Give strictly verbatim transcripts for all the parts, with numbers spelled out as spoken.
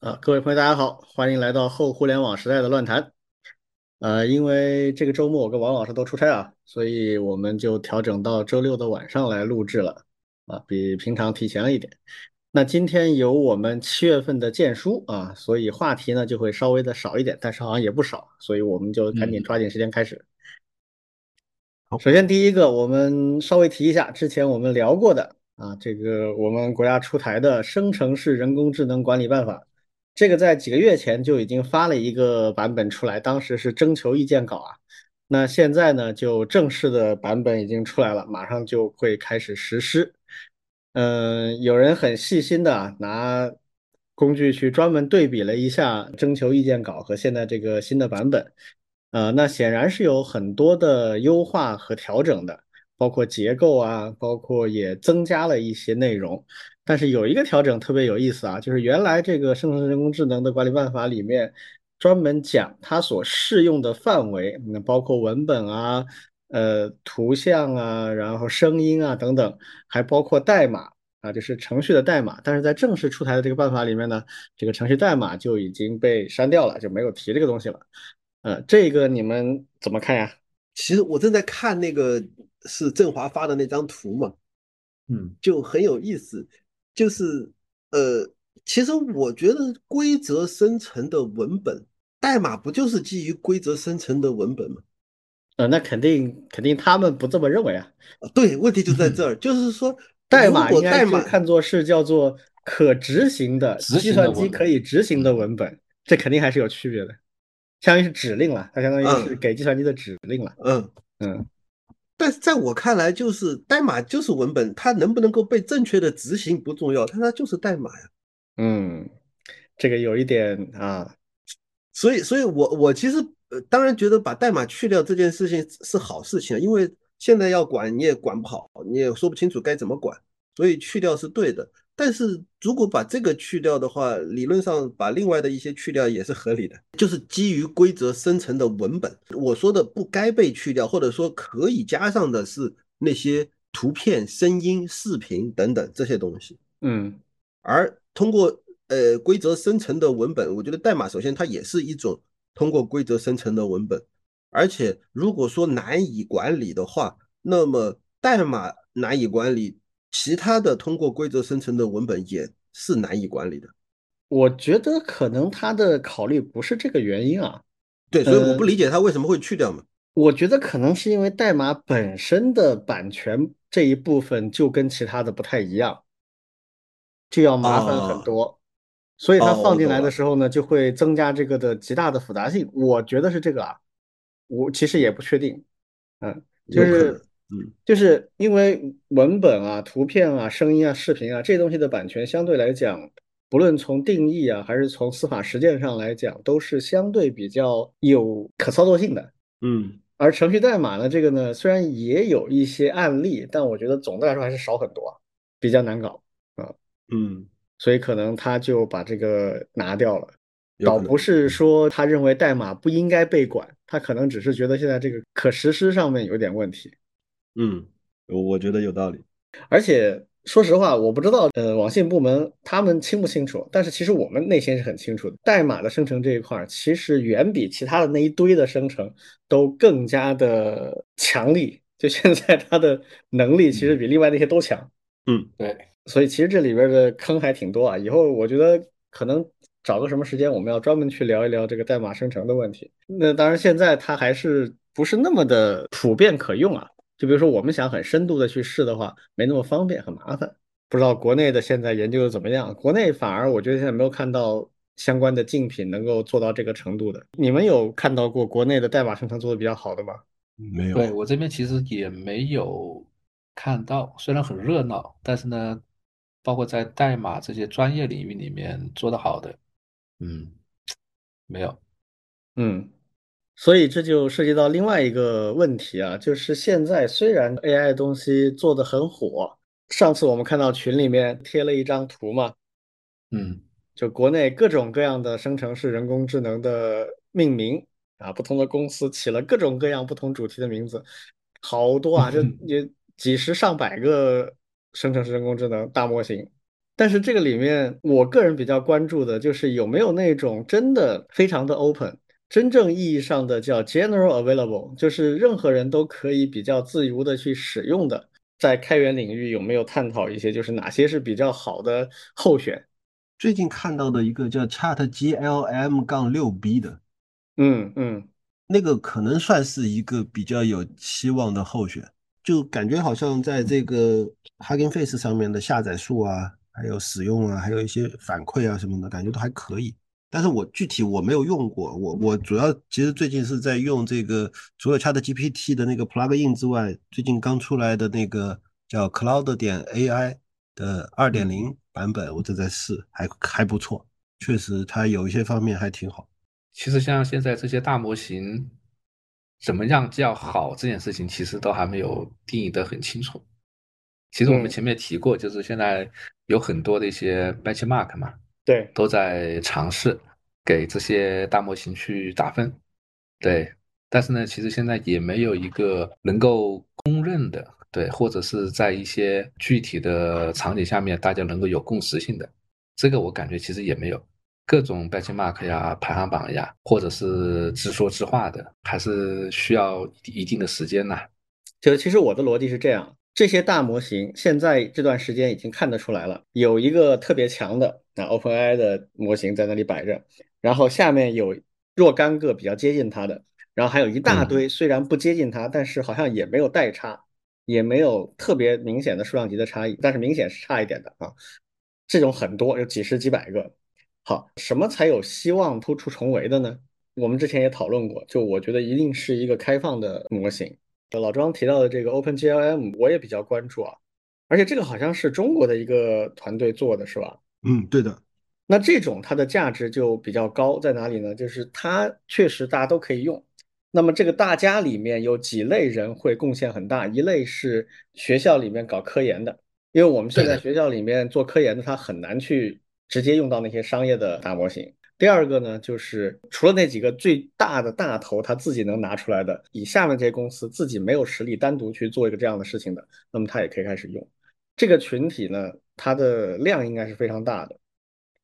啊，各位朋友，大家好，欢迎来到后互联网时代的乱谈。呃，因为这个周末我跟王老师都出差啊，所以我们就调整到周六的晚上来录制了，啊，比平常提前了一点。那今天有我们七月份的荐书啊，所以话题呢就会稍微的少一点，但是好像也不少，所以我们就赶紧抓紧时间开始。嗯 首先，第一个，我们稍微提一下之前我们聊过的啊，这个我们国家出台的《生成式人工智能管理办法》，这个在几个月前就已经发了一个版本出来，当时是征求意见稿啊。那现在呢，就正式的版本已经出来了，马上就会开始实施。嗯，有人很细心的啊，拿工具去专门对比了一下征求意见稿和现在这个新的版本。 呃，那显然是有很多的优化和调整的，包括结构啊，包括也增加了一些内容。但是有一个调整特别有意思啊，就是原来这个生成式人工智能的管理办法里面专门讲它所适用的范围，那包括文本啊、呃、图像啊，然后声音啊等等，还包括代码啊，就是程序的代码。但是在正式出台的这个办法里面呢，这个程序代码就已经被删掉了，就没有提这个东西了。 呃，这个你们怎么看呀？其实我正在看那个是振华发的那张图嘛，嗯，就很有意思。就是呃，其实我觉得规则生成的文本代码不就是基于规则生成的文本吗？呃，那肯定肯定他们不这么认为啊。对，问题就在这儿，就是说代码应该是看作是叫做可执行的，计算机可以执行的文本，这肯定还是有区别的。 相当于是指令了，它相当于是给计算机的指令了。嗯嗯，但是在我看来，就是代码就是文本，它能不能够被正确的执行不重要，但它就是代码呀。嗯，这个有一点啊，所以，所以我我其实呃，当然觉得把代码去掉这件事情是好事情，因为现在要管你也管不好，你也说不清楚该怎么管，所以去掉是对的。但是如果把这个去掉的话，理论上把另外的一些去掉也是合理的，就是基于规则生成的文本。我说的不该被去掉，或者说可以加上的是那些图片、声音、视频等等这些东西。嗯，而通过呃规则生成的文本，我觉得代码首先它也是一种通过规则生成的文本，而且如果说难以管理的话，那么代码难以管理。 其他的通过规则生成的文本也是难以管理的，我觉得可能他的考虑不是这个原因啊。对，所以我不理解他为什么会去掉嘛。呃、我觉得可能是因为代码本身的版权这一部分就跟其他的不太一样，就要麻烦很多，哦、所以他放进来的时候呢，哦、就会增加这个的极大的复杂性。我觉得是这个啊，我其实也不确定，嗯，就是。 嗯，就是因为文本啊、图片啊、声音啊、视频啊这些东西的版权相对来讲，不论从定义啊，还是从司法实践上来讲，都是相对比较有可操作性的。嗯，而程序代码呢，这个呢虽然也有一些案例，但我觉得总的来说还是少很多，比较难搞啊。嗯，所以可能他就把这个拿掉了。 倒不是说他认为代码不应该被管，他可能只是觉得现在这个可实施上面有点问题。 嗯，我我觉得有道理，而且说实话，我不知道呃，网信部门他们清不清楚，但是其实我们内心是很清楚的。代码的生成这一块，其实远比其他的那一堆的生成都更加的强力。就现在它的能力其实比另外那些都强。嗯，对。所以其实这里边的坑还挺多啊。以后我觉得可能找个什么时间，我们要专门去聊一聊这个代码生成的问题。那当然，现在它还是不是那么的普遍可用啊。 就比如说，我们想很深度的去试的话，没那么方便，很麻烦。不知道国内的现在研究的怎么样？国内反而我觉得现在没有看到相关的竞品能够做到这个程度的。你们有看到过国内的代码生成做的比较好的吗？没有。对，我这边其实也没有看到，虽然很热闹，但是呢，包括在代码这些专业领域里面做得好的，嗯，没有，嗯。 所以这就涉及到另外一个问题啊，就是现在虽然 A I 的东西做得很火，上次我们看到群里面贴了一张图嘛，嗯，就国内各种各样的生成式人工智能的命名啊，不同的公司起了各种各样不同主题的名字，好多啊，就也几十上百个生成式人工智能大模型。但是这个里面我个人比较关注的就是有没有那种真的非常的 open， 真正意义上的叫 general available， 就是任何人都可以比较自由的去使用的。在开源领域有没有探讨一些就是哪些是比较好的候选？最近看到的一个叫 ChatGLM-六B 的，嗯嗯，那个可能算是一个比较有期望的候选，就感觉好像在这个 Hugging Face 上面的下载数啊，还有使用啊，还有一些反馈啊什么的，感觉都还可以。但是我具体我没有用过，我我主要其实最近是在用这个，除了 ChatGPT 的那个 plugin 之外，最近刚出来的那个叫 Claude 点 A I 的 二点零 版本，我正在试，还还不错，确实它有一些方面还挺好。其实像现在这些大模型，怎么样叫好这件事情，其实都还没有定义得很清楚。其实我们前面提过，就是现在有很多的一些 benchmark 嘛。对，都在尝试给这些大模型去打分，对，但是呢，其实现在也没有一个能够公认的，对，或者是在一些具体的场景下面大家能够有共识性的，这个我感觉其实也没有。各种 benchmark 呀、排行榜呀，或者是直说直话的，还是需要一定的时间呐、啊。就其实我的逻辑是这样。这些大模型现在这段时间已经看得出来了，有一个特别强的、啊、OpenAI 的模型在那里摆着，然后下面有若干个比较接近它的，然后还有一大堆虽然不接近它，但是好像也没有代差，也没有特别明显的数量级的差异，但是明显是差一点的啊。这种很多，有几十几百个。好，什么才有希望突出重围的呢？我们之前也讨论过，就我觉得一定是一个开放的模型。老庄提到的这个 OpenGLM 我也比较关注啊，而且这个好像是中国的一个团队做的是吧？嗯，对的。那这种它的价值就比较高，在哪里呢？就是它确实大家都可以用。那么这个大家里面有几类人会贡献很大，一类是学校里面搞科研的，因为我们现在学校里面做科研的它很难去直接用到那些商业的大模型。第二个呢，就是除了那几个最大的大头他自己能拿出来的，以下面这些公司自己没有实力单独去做一个这样的事情的，那么他也可以开始用。这个群体呢，它的量应该是非常大的。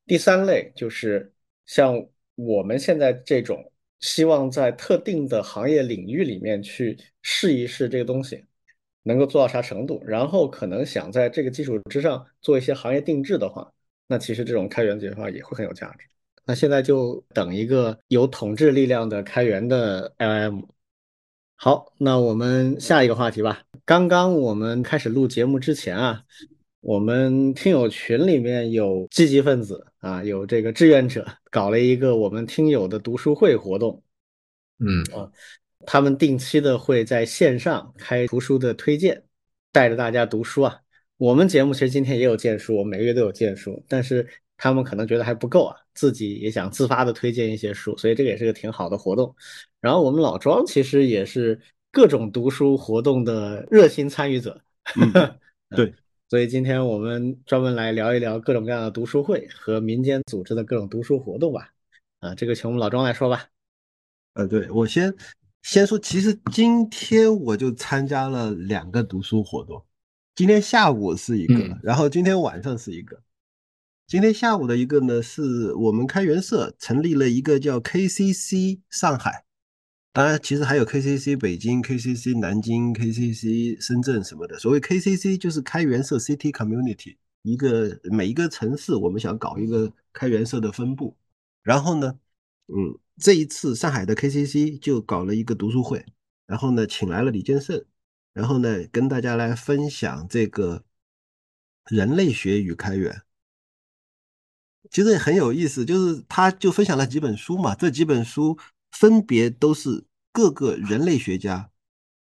第三类就是像我们现在这种希望在特定的行业领域里面去试一试这个东西能够做到啥程度，然后可能想在这个基础之上做一些行业定制的话，那其实这种开源解决方案也会很有价值。那现在就等一个有统治力量的开源的 L M。 好，那我们下一个话题吧。刚刚我们开始录节目之前啊，我们听友群里面有积极分子啊，有这个志愿者搞了一个我们听友的读书会活动。嗯、啊、他们定期的会在线上开图书的推荐，带着大家读书啊。我们节目其实今天也有荐书，我们每个月都有荐书，但是他们可能觉得还不够啊，自己也想自发的推荐一些书，所以这个也是个挺好的活动。然后我们老庄其实也是各种读书活动的热心参与者、嗯、对所以今天我们专门来聊一聊各种各样的读书会和民间组织的各种读书活动吧。啊，这个请我们老庄来说吧。呃，对，我先先说，其实今天我就参加了两个读书活动，今天下午是一个、嗯、然后今天晚上是一个。今天下午的一个呢，是我们开源社成立了一个叫 K C C 上海，当然其实还有 K C C 北京、K C C 南京、K C C 深圳什么的。所谓 K C C 就是开源社 City Community， 一个每一个城市我们想搞一个开源社的分部。然后呢，嗯，这一次上海的 K C C 就搞了一个读书会，然后呢请来了李建胜，然后呢跟大家来分享这个人类学与开源。其实很有意思，就是他就分享了几本书嘛，这几本书分别都是各个人类学家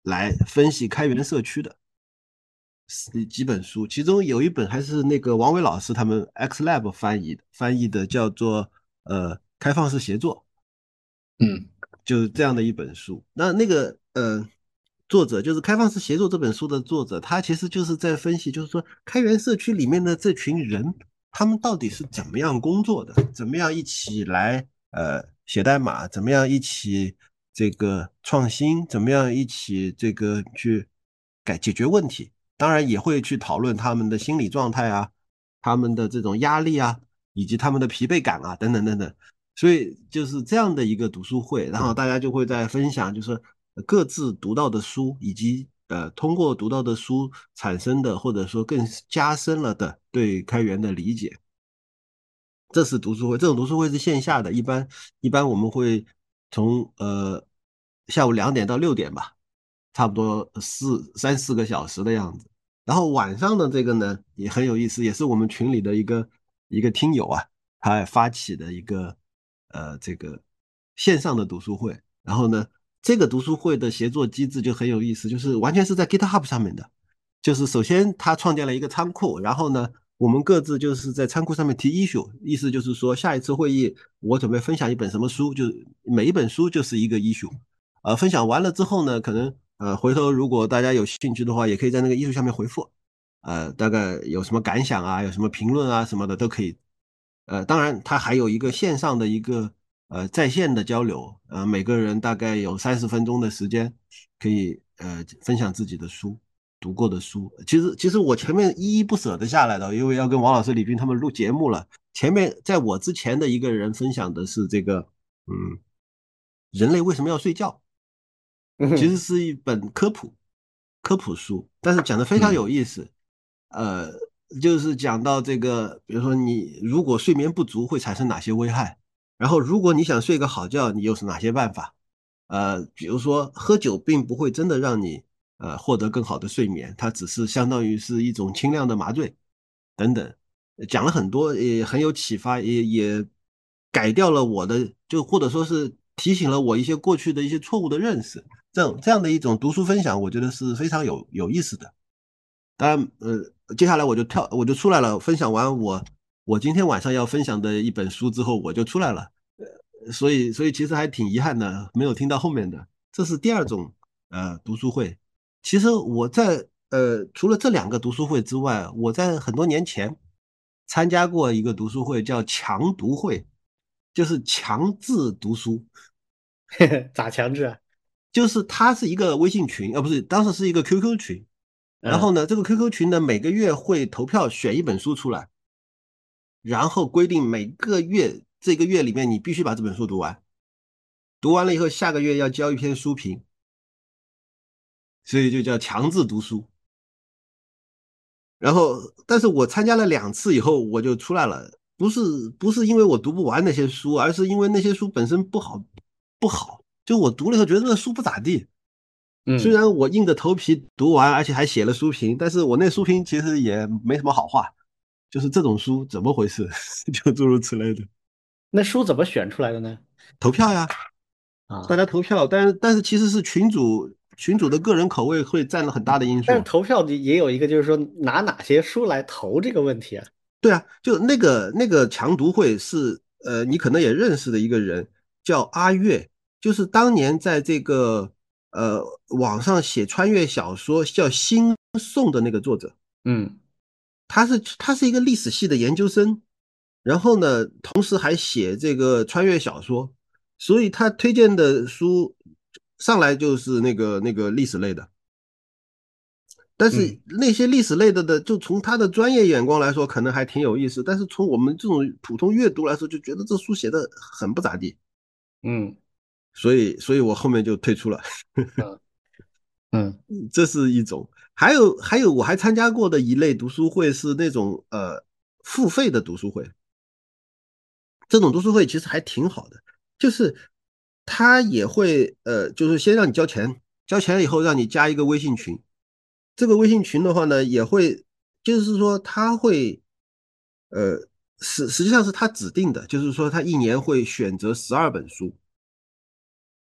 来分析开源社区的几本书，其中有一本还是那个王伟老师他们 X Lab 翻译的翻译的叫做呃开放式协作，嗯，就是这样的一本书。那那个呃作者就是开放式协作这本书的作者，他其实就是在分析，就是说开源社区里面的这群人他们到底是怎么样工作的，怎么样一起来呃写代码，怎么样一起这个创新，怎么样一起这个去改解决问题，当然也会去讨论他们的心理状态啊，他们的这种压力啊，以及他们的疲惫感啊，等等等等。所以就是这样的一个读书会，然后大家就会在分享，就是各自读到的书，以及呃通过读到的书产生的，或者说更加深了的对开源的理解。这是读书会，这种读书会是线下的，一般一般我们会从呃下午两点到六点吧，差不多四三四个小时的样子。然后晚上的这个呢也很有意思，也是我们群里的一个一个听友啊，他发起的一个。呃，这个线上的读书会，然后呢，这个读书会的协作机制就很有意思，就是完全是在 GitHub 上面的。就是首先他创建了一个仓库，然后呢，我们各自就是在仓库上面提 issue， 意思就是说下一次会议我准备分享一本什么书，就每一本书就是一个 issue。呃，分享完了之后呢，可能呃回头如果大家有兴趣的话，也可以在那个 issue 下面回复，呃，大概有什么感想啊，有什么评论啊什么的都可以。呃，当然，它还有一个线上的一个呃在线的交流，呃，每个人大概有三十分钟的时间，可以呃分享自己的书，读过的书。其实，其实我前面依依不舍的下来的，因为要跟王老师、李斌他们录节目了。前面在我之前的一个人分享的是这个，嗯，人类为什么要睡觉？其实是一本科普科普书，但是讲的非常有意思，嗯、呃。就是讲到这个，比如说你如果睡眠不足会产生哪些危害，然后如果你想睡个好觉，你又是哪些办法？呃，比如说喝酒并不会真的让你呃获得更好的睡眠，它只是相当于是一种轻量的麻醉等等，讲了很多，也很有启发，也也改掉了我的，就或者说是提醒了我一些过去的一些错误的认识。这样这样的一种读书分享，我觉得是非常有有意思的。当然，呃。接下来我就跳，我就出来了。分享完我我今天晚上要分享的一本书之后，我就出来了。呃，所以所以其实还挺遗憾的，没有听到后面的。这是第二种呃读书会。其实我在呃除了这两个读书会之外，我在很多年前参加过一个读书会，叫强读会，就是强制读书。咋强制啊？就是它是一个微信群，呃不是，当时是一个 Q Q 群。然后呢，这个 Q Q 群呢，每个月会投票选一本书出来，然后规定每个月这个月里面你必须把这本书读完，读完了以后下个月要交一篇书评，所以就叫强制读书。然后，但是我参加了两次以后我就出来了，不是不是因为我读不完那些书，而是因为那些书本身不好不好，就我读了以后觉得那书不咋地。虽然我硬着头皮读完，而且还写了书评，但是我那书评其实也没什么好话，就是这种书怎么回事，就诸如此类的。那书怎么选出来的呢？投票呀，啊，大家投票，但是但是其实是群主群主的个人口味会占了很大的因素。但是投票也有一个，就是说拿哪些书来投这个问题啊？对啊，就那个那个强读会是呃，你可能也认识的一个人叫阿月，就是当年在这个。呃，网上写穿越小说叫新宋的那个作者，嗯，他是他是一个历史系的研究生，然后呢，同时还写这个穿越小说，所以他推荐的书上来就是那个那个历史类的，但是那些历史类的的，就从他的专业眼光来说，可能还挺有意思，但是从我们这种普通阅读来说，就觉得这书写的很不咋地，嗯。所以，所以我后面就退出了。嗯，这是一种。还有，还有，我还参加过的一类读书会是那种呃付费的读书会。这种读书会其实还挺好的，就是他也会呃，就是先让你交钱，交钱以后让你加一个微信群。这个微信群的话呢，也会就是说他会呃实实际上是他指定的，就是说他一年会选择十二本书。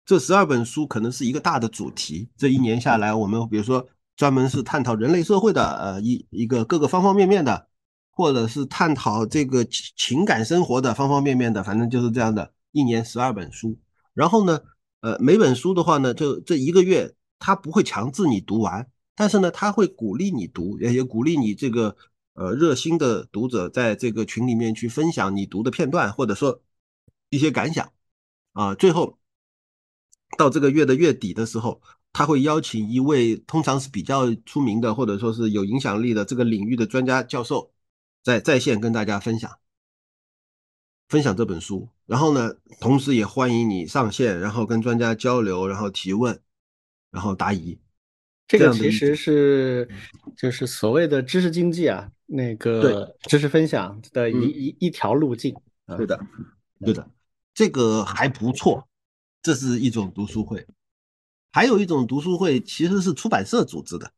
这十二本书可能是一个大的主题，这一年下来我们比如说专门是探讨人类社会的呃一一个各个方方面面的，或者是探讨这个情感生活的方方面面的，反正就是这样的，一年十二本书。然后呢呃每本书的话呢，就这一个月它不会强制你读完，但是呢它会鼓励你读，也鼓励你这个呃热心的读者在这个群里面去分享你读的片段，或者说一些感想啊、呃、最后到这个月的月底的时候，他会邀请一位通常是比较出名的，或者说是有影响力的这个领域的专家教授在在线跟大家分享分享这本书。然后呢，同时也欢迎你上线，然后跟专家交流，然后提问，然后答疑。这个其实是就是所谓的知识经济啊，那个知识分享的一一一条路径。对的，对的，这个还不错。这是一种读书会，还有一种读书会其实是出版社组织的，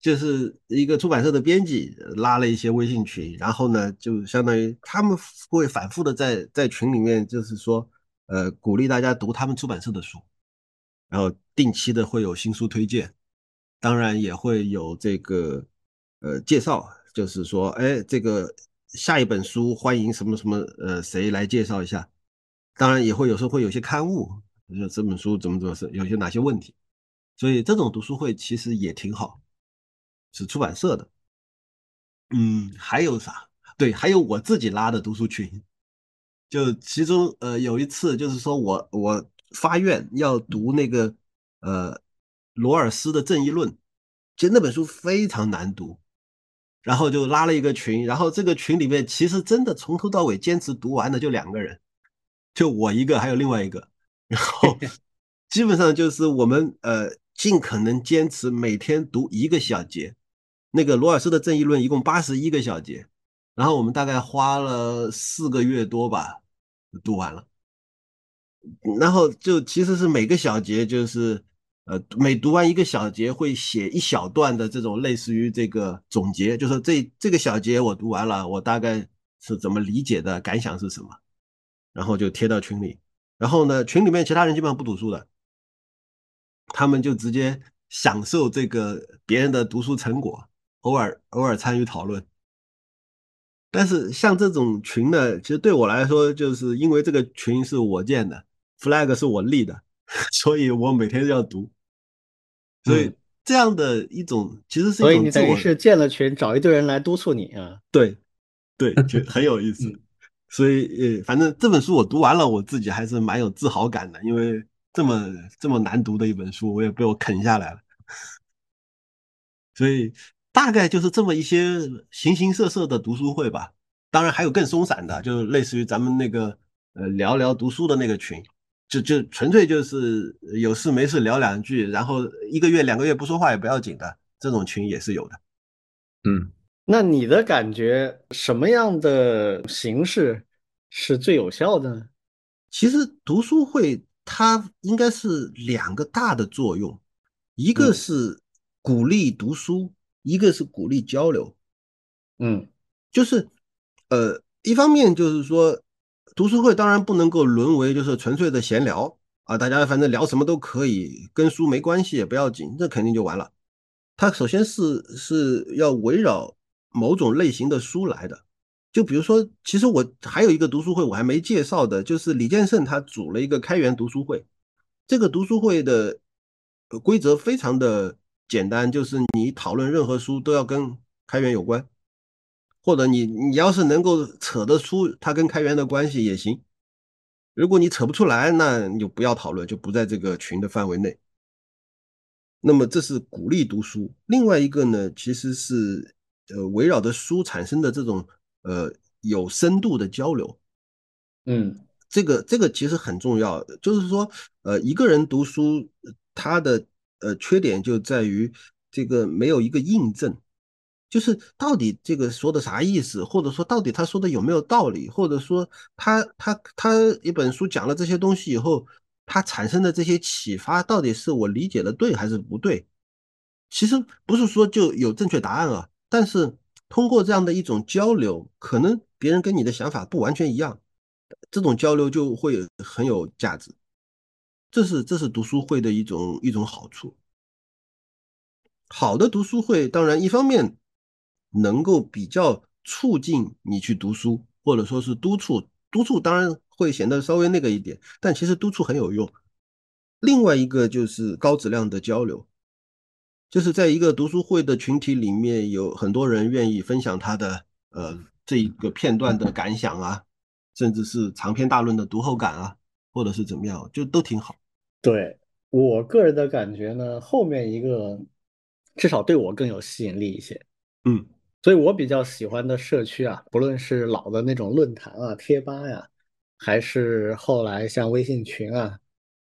就是一个出版社的编辑拉了一些微信群，然后呢，就相当于他们会反复的在在群里面，就是说，呃，鼓励大家读他们出版社的书。然后定期的会有新书推荐，当然也会有这个呃介绍，就是说，哎，这个下一本书欢迎什么什么呃谁来介绍一下。当然也会有时候会有些刊物，就是这本书怎么怎么是有些哪些问题，所以这种读书会其实也挺好，是出版社的。嗯，还有啥？对，还有我自己拉的读书群，就其中呃有一次就是说我我。发愿要读那个呃罗尔斯的《正义论》，其实那本书非常难读，然后就拉了一个群，然后这个群里面其实真的从头到尾坚持读完的就两个人，就我一个还有另外一个，然后基本上就是我们呃尽可能坚持每天读一个小节，那个罗尔斯的《正义论》一共八十一个小节，然后我们大概花了四个月多吧读完了。然后就其实是每个小节就是呃每读完一个小节会写一小段的这种类似于这个总结，就是这这个小节我读完了，我大概是怎么理解的，感想是什么，然后就贴到群里。然后呢，群里面其他人基本上不读书的，他们就直接享受这个别人的读书成果，偶尔偶尔参与讨论。但是像这种群呢，其实对我来说就是因为这个群是我建的，flag 是我立的，所以我每天要读，所以这样的一种、嗯、其实是一种自我，所以你等于是建了群，找一堆人来督促你啊。对对，很有意思。所以呃，反正这本书我读完了，我自己还是蛮有自豪感的，因为这么这么难读的一本书，我也被我啃下来了。所以大概就是这么一些形形色色的读书会吧，当然还有更松散的，就是类似于咱们那个呃聊聊读书的那个群。就就纯粹就是有事没事聊两句，然后一个月两个月不说话也不要紧的，这种群也是有的。嗯，那你的感觉什么样的形式是最有效的呢？其实读书会它应该是两个大的作用，一个是鼓励读书，嗯、一个是鼓励交流。嗯，就是呃，一方面就是说。读书会当然不能够沦为就是纯粹的闲聊啊，大家反正聊什么都可以，跟书没关系也不要紧，这肯定就完了。它首先是是要围绕某种类型的书来的，就比如说，其实我还有一个读书会我还没介绍的，就是李建胜他组了一个开源读书会。这个读书会的规则非常的简单，就是你讨论任何书都要跟开源有关。或者你你要是能够扯得出它跟开源的关系也行，如果你扯不出来，那你就不要讨论，就不在这个群的范围内。那么这是鼓励读书。另外一个呢，其实是呃围绕着书产生的这种呃有深度的交流。嗯，这个这个其实很重要，就是说呃一个人读书他的呃缺点就在于这个没有一个印证。就是到底这个说的啥意思，或者说到底他说的有没有道理，或者说他他他一本书讲了这些东西以后，他产生的这些启发到底是我理解的对还是不对？其实不是说就有正确答案啊，但是通过这样的一种交流，可能别人跟你的想法不完全一样，这种交流就会很有价值。这是这是读书会的一种一种好处。好的读书会当然一方面能够比较促进你去读书，或者说是督促，督促当然会显得稍微那个一点，但其实督促很有用。另外一个就是高质量的交流，就是在一个读书会的群体里面，有很多人愿意分享他的呃这一个片段的感想啊，甚至是长篇大论的读后感啊，或者是怎么样，就都挺好。对，我个人的感觉呢，后面一个至少对我更有吸引力一些。嗯。所以我比较喜欢的社区啊，不论是老的那种论坛啊、贴吧呀、啊，还是后来像微信群啊，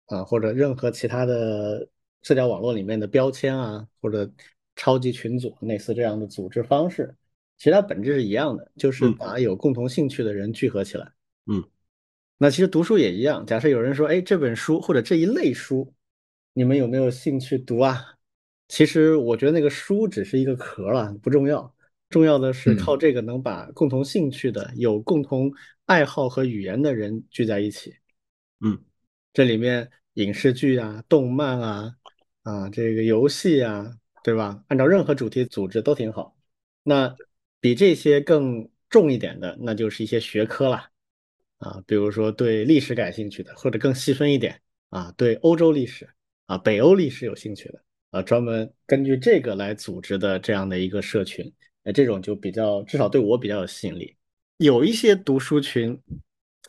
啊或者任何其他的社交网络里面的标签啊，或者超级群组类似这样的组织方式，其实它本质是一样的，就是把有共同兴趣的人聚合起来。嗯，那其实读书也一样，假设有人说，哎，这本书或者这一类书，你们有没有兴趣读啊？其实我觉得那个书只是一个壳了，不重要，重要的是靠这个能把共同兴趣的、嗯、有共同爱好和语言的人聚在一起。嗯，这里面影视剧啊、动漫啊、啊这个游戏啊，对吧？按照任何主题组织都挺好。那比这些更重一点的，那就是一些学科啦，啊，比如说对历史感兴趣的，或者更细分一点啊，对欧洲历史啊、北欧历史有兴趣的。啊，专门根据这个来组织的这样的一个社群，哎，这种就比较，至少对我比较有吸引力。有一些读书群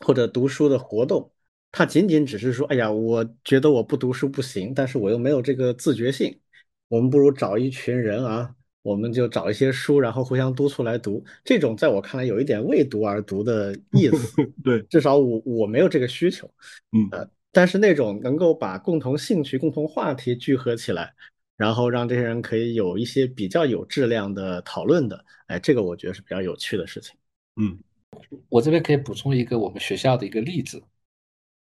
或者读书的活动，它仅仅只是说，哎呀，我觉得我不读书不行，但是我又没有这个自觉性，我们不如找一群人啊，我们就找一些书，然后互相督促来读。这种在我看来有一点为读而读的意思，对，至少我我没有这个需求，嗯。呃但是那种能够把共同兴趣、共同话题聚合起来，然后让这些人可以有一些比较有质量的讨论的，哎，这个我觉得是比较有趣的事情。嗯，我这边可以补充一个我们学校的一个例子。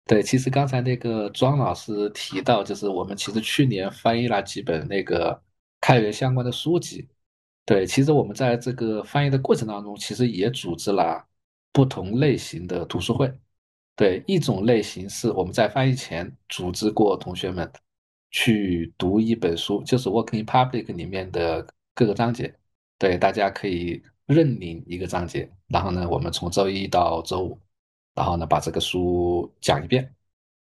对，其实刚才那个庄老师提到，就是我们其实去年翻译了几本那个开源相关的书籍。对，其实我们在这个翻译的过程当中，其实也组织了不同类型的读书会。对，一种类型是我们在翻译前组织过同学们去读一本书，就是《Working Public》里面的各个章节。对，大家可以认领一个章节，然后呢，我们从周一到周五，然后呢把这个书讲一遍。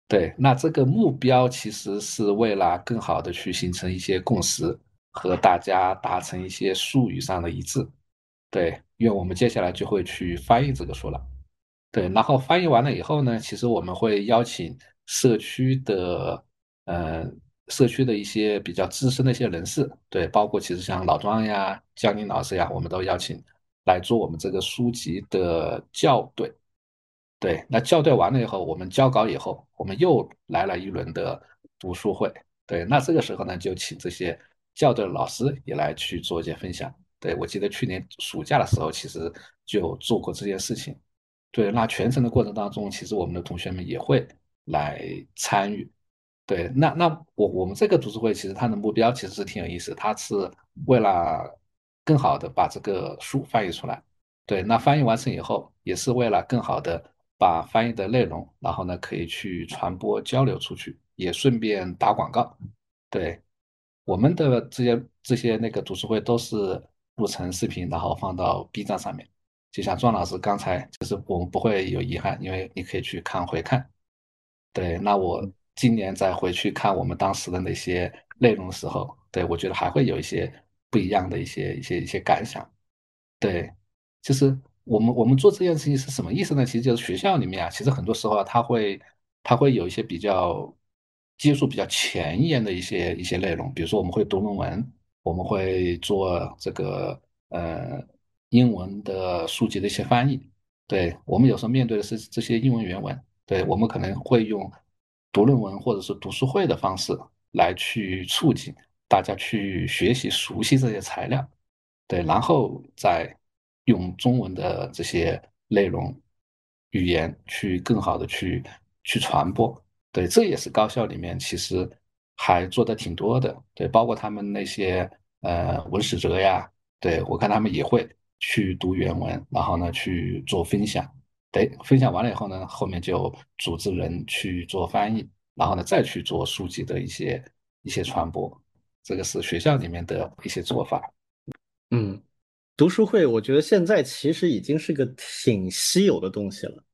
对，那这个目标其实是为了更好的去形成一些共识和大家达成一些术语上的一致。对，因为我们接下来就会去翻译这个书了。对，然后翻译完了以后呢，其实我们会邀请社区的呃社区的一些比较资深的一些人士，对，包括其实像老庄呀、江宁老师呀，我们都邀请来做我们这个书籍的校对。对，那校对完了以后，我们交稿以后，我们又来了一轮的读书会。对，那这个时候呢，就请这些校对的老师也来去做一些分享。对，我记得去年暑假的时候，其实就做过这件事情。对，那全程的过程当中，其实我们的同学们也会来参与。对，那那我我们这个读书会，其实它的目标其实是挺有意思，它是为了更好的把这个书翻译出来。对，那翻译完成以后，也是为了更好的把翻译的内容，然后呢可以去传播交流出去，也顺便打广告。对，我们的这些这些那个读书会都是录成视频，然后放到 B 站上面。就像庄老师刚才，就是我们不会有遗憾，因为你可以去看回看。对，那我今年再回去看我们当时的那些内容的时候，对，我觉得还会有一些不一样的一些一些一些感想。对，就是我们我们做这件事情是什么意思呢？其实就是学校里面啊，其实很多时候他会他会有一些比较接触比较前沿的一些一些内容，比如说我们会读论文，我们会做这个呃。英文的书籍的一些翻译，对，我们有时候面对的是这些英文原文，对，我们可能会用读论文或者是读书会的方式来去促进大家去学习熟悉这些材料，对，然后再用中文的这些内容语言去更好的去去传播，对，这也是高校里面其实还做的挺多的，对，包括他们那些呃文史哲呀，对，我看他们也会。去读原文，然后呢去做分享，对，分享完了以后呢，后面就组织人去做翻译，然后呢再去做书籍的一些一些传播，这个是学校里面的一些做法。嗯，读书会我觉得现在其实已经是个挺稀有的东西了。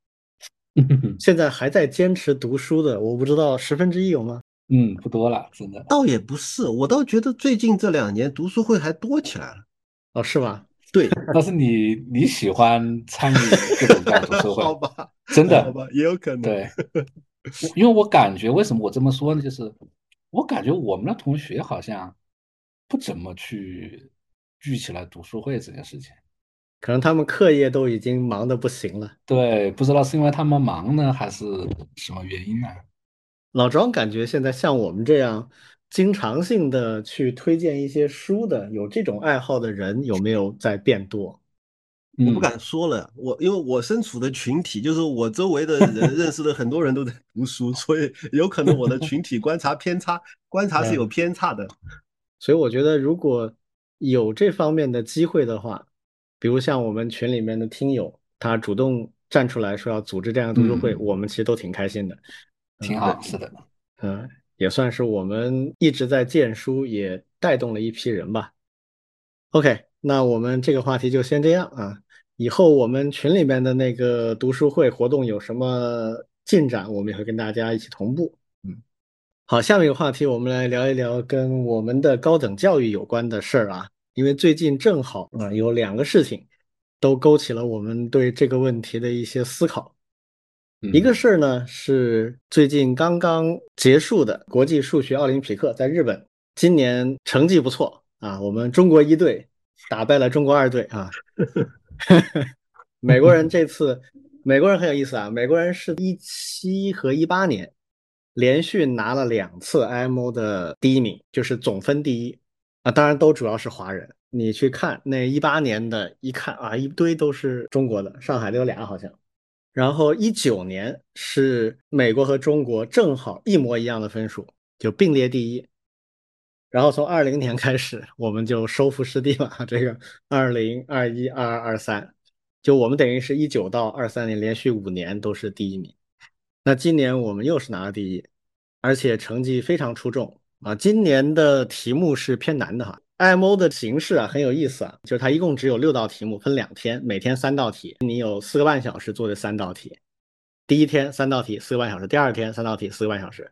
现在还在坚持读书的，我不知道十分之一有吗？嗯，不多了，真的。倒也不是，我倒觉得最近这两年读书会还多起来了。哦，是吧？对，但是你你喜欢参与各种各样的读书会，好吧，真的，好吧，也有可能。对，因为我感觉，为什么我这么说呢？就是我感觉我们的同学好像不怎么去聚起来读书会这件事情。可能他们课业都已经忙得不行了。对，不知道是因为他们忙呢，还是什么原因呢？老庄感觉现在像我们这样经常性的去推荐一些书的，有这种爱好的人有没有在变多？我不敢说了，我因为我身处的群体就是我周围的人认识的很多人都在读书，所以有可能我的群体观察偏差，观察是有偏差的。所以我觉得如果有这方面的机会的话，比如像我们群里面的听友，他主动站出来说要组织这样的读书会，嗯、我们其实都挺开心的，挺好，嗯、是的，嗯，也算是我们一直在荐书，也带动了一批人吧。OK， 那我们这个话题就先这样啊。以后我们群里面的那个读书会活动有什么进展，我们也会跟大家一起同步。嗯，好，下面一个话题我们来聊一聊跟我们的高等教育有关的事儿啊，因为最近正好啊、呃、有两个事情都勾起了我们对这个问题的一些思考。一个事儿呢是最近刚刚结束的国际数学奥林匹克，在日本今年成绩不错啊，我们中国一队打败了中国二队啊。美国人这次美国人很有意思啊，美国人是十七和十八年连续拿了两次 I M O 的第一名，就是总分第一啊，当然都主要是华人。你去看那十八年的，一看啊一堆都是中国的，上海都有俩好像。然后十九年是美国和中国正好一模一样的分数，就并列第一。然后从二零年开始我们就收复失地了，这个二零、二一、二二、二三，就我们等于是十九到二三年连续五年都是第一名。那今年我们又是拿了第一，而且成绩非常出众啊。今年的题目是偏难的哈， I M O 的形式啊很有意思啊，就是它一共只有六道题目，分两天，每天三道题，你有四个半小时做这三道题。第一天三道题四个半小时，第二天三道题四个半小时，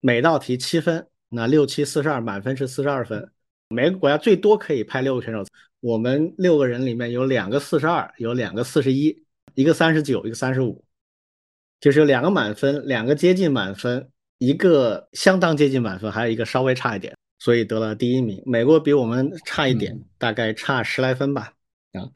每道题七分，那六七四十二，满分是四十二分，每个国家最多可以派六个选手，我们六个人里面有两个四十二，有两个四十一，一个三十九，一个三十五，就是有两个满分，两个接近满分，一个相当接近满分，还有一个稍微差一点，所以得了第一名。美国比我们差一点，大概差十来分吧。嗯、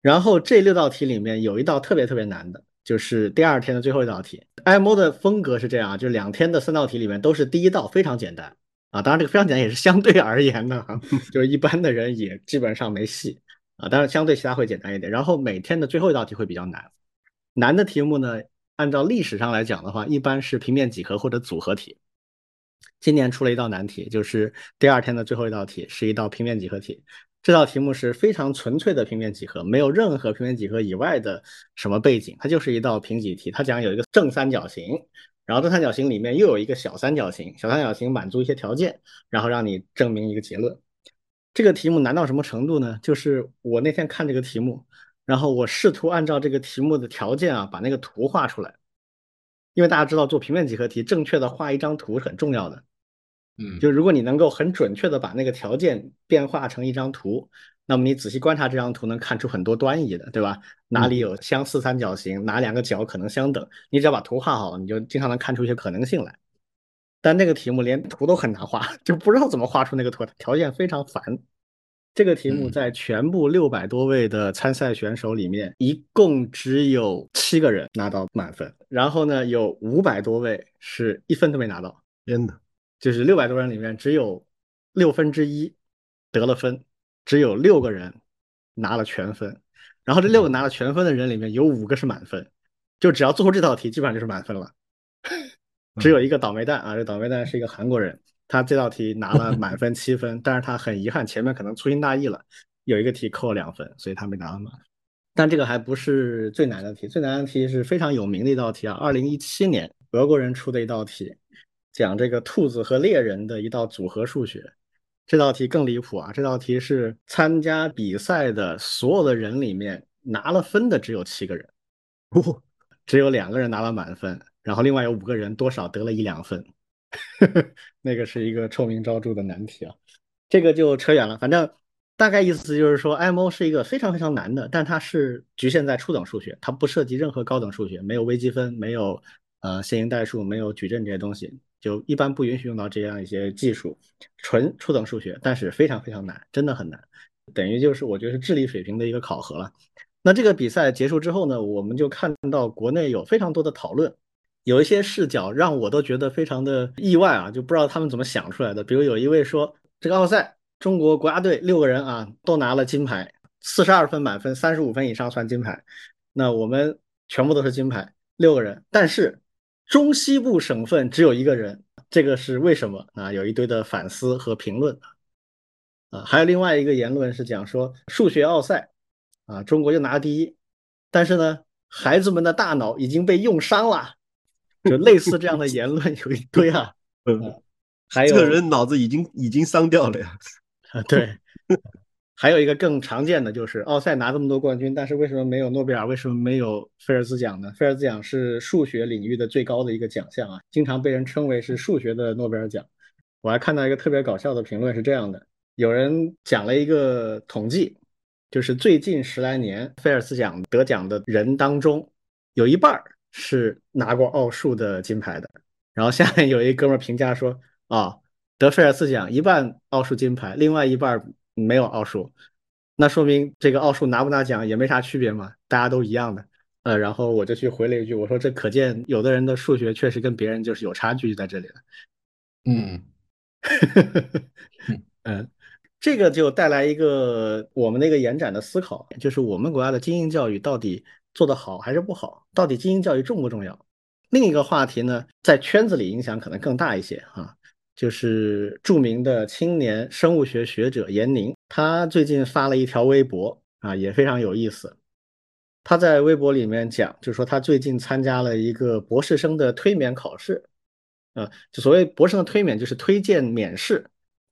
然后这六道题里面有一道特别特别难的，就是第二天的最后一道题。 I M O 的风格是这样，就两天的三道题里面都是第一道非常简单啊，当然这个非常简单也是相对而言的、啊、就是一般的人也基本上没戏啊，当然相对其他会简单一点。然后每天的最后一道题会比较难，难的题目呢按照历史上来讲的话一般是平面几何或者组合题，今年出了一道难题，就是第二天的最后一道题是一道平面几何题。这道题目是非常纯粹的平面几何，没有任何平面几何以外的什么背景，它就是一道平几题。它讲有一个正三角形，然后正三角形里面又有一个小三角形，小三角形满足一些条件，然后让你证明一个结论。这个题目难到什么程度呢？就是我那天看这个题目，然后我试图按照这个题目的条件啊把那个图画出来，因为大家知道做平面几何题正确的画一张图是很重要的。嗯，就如果你能够很准确的把那个条件变化成一张图，那么你仔细观察这张图能看出很多端倪的，对吧？哪里有相似三角形，哪两个角可能相等，你只要把图画好，你就经常能看出一些可能性来。但那个题目连图都很难画，就不知道怎么画出那个图，条件非常烦。这个题目在全部六百多位的参赛选手里面，一共只有七个人拿到满分，然后呢，有五百多位是一分都没拿到。真的。就是六百多人里面只有六分之一得了分，只有六个人拿了全分，然后这六个拿了全分的人里面有五个是满分，就只要做出这道题基本上就是满分了，只有一个倒霉蛋啊，这倒霉蛋是一个韩国人，他这道题拿了满分七分，但是他很遗憾前面可能粗心大意了，有一个题扣了两分，所以他没拿到满分。但这个还不是最难的题，最难的题是非常有名的一道题啊，二零一七年俄国人出的一道题，讲这个兔子和猎人的一道组合数学。这道题更离谱啊，这道题是参加比赛的所有的人里面拿了分的只有七个人、哦、只有两个人拿了满分，然后另外有五个人多少得了一两分那个是一个臭名昭著的难题啊，这个就扯远了。反正大概意思就是说 I M O 是一个非常非常难的，但它是局限在初等数学，它不涉及任何高等数学，没有微积分，没有呃线性代数，没有矩阵这些东西，就一般不允许用到这样一些技术，纯初等数学，但是非常非常难，真的很难。等于就是我觉得是智力水平的一个考核了。那这个比赛结束之后呢，我们就看到国内有非常多的讨论，有一些视角让我都觉得非常的意外啊，就不知道他们怎么想出来的。比如有一位说，这个奥赛中国国家队六个人啊都拿了金牌，四十二分满分三十五分以上算金牌，那我们全部都是金牌，六个人，但是中西部省份只有一个人，这个是为什么啊？有一堆的反思和评论啊。还有另外一个言论是讲说，数学奥赛啊，中国就拿第一，但是呢孩子们的大脑已经被用伤了，就类似这样的言论有一堆啊。嗯，还有这个人脑子已经已经伤掉了呀。啊，对。还有一个更常见的就是奥赛拿这么多冠军，但是为什么没有诺贝尔，为什么没有菲尔兹奖呢？菲尔兹奖是数学领域的最高的一个奖项啊，经常被人称为是数学的诺贝尔奖。我还看到一个特别搞笑的评论是这样的，有人讲了一个统计，就是最近十来年菲尔兹奖得奖的人当中，有一半是拿过奥数的金牌的。然后下面有一哥们评价说啊，得菲尔兹奖一半奥数金牌，另外一半没有奥数，那说明这个奥数拿不拿奖也没啥区别嘛，大家都一样的。呃，然后我就去回了一句，我说这可见有的人的数学确实跟别人就是有差距在这里了。嗯，嗯，这个就带来一个我们那个延展的思考，就是我们国家的精英教育到底做得好还是不好，到底精英教育重不重要？另一个话题呢，在圈子里影响可能更大一些啊。就是著名的青年生物学学者颜宁，他最近发了一条微博啊，也非常有意思。他在微博里面讲，就是说他最近参加了一个博士生的推免考试，啊，就所谓博士生的推免就是推荐免试，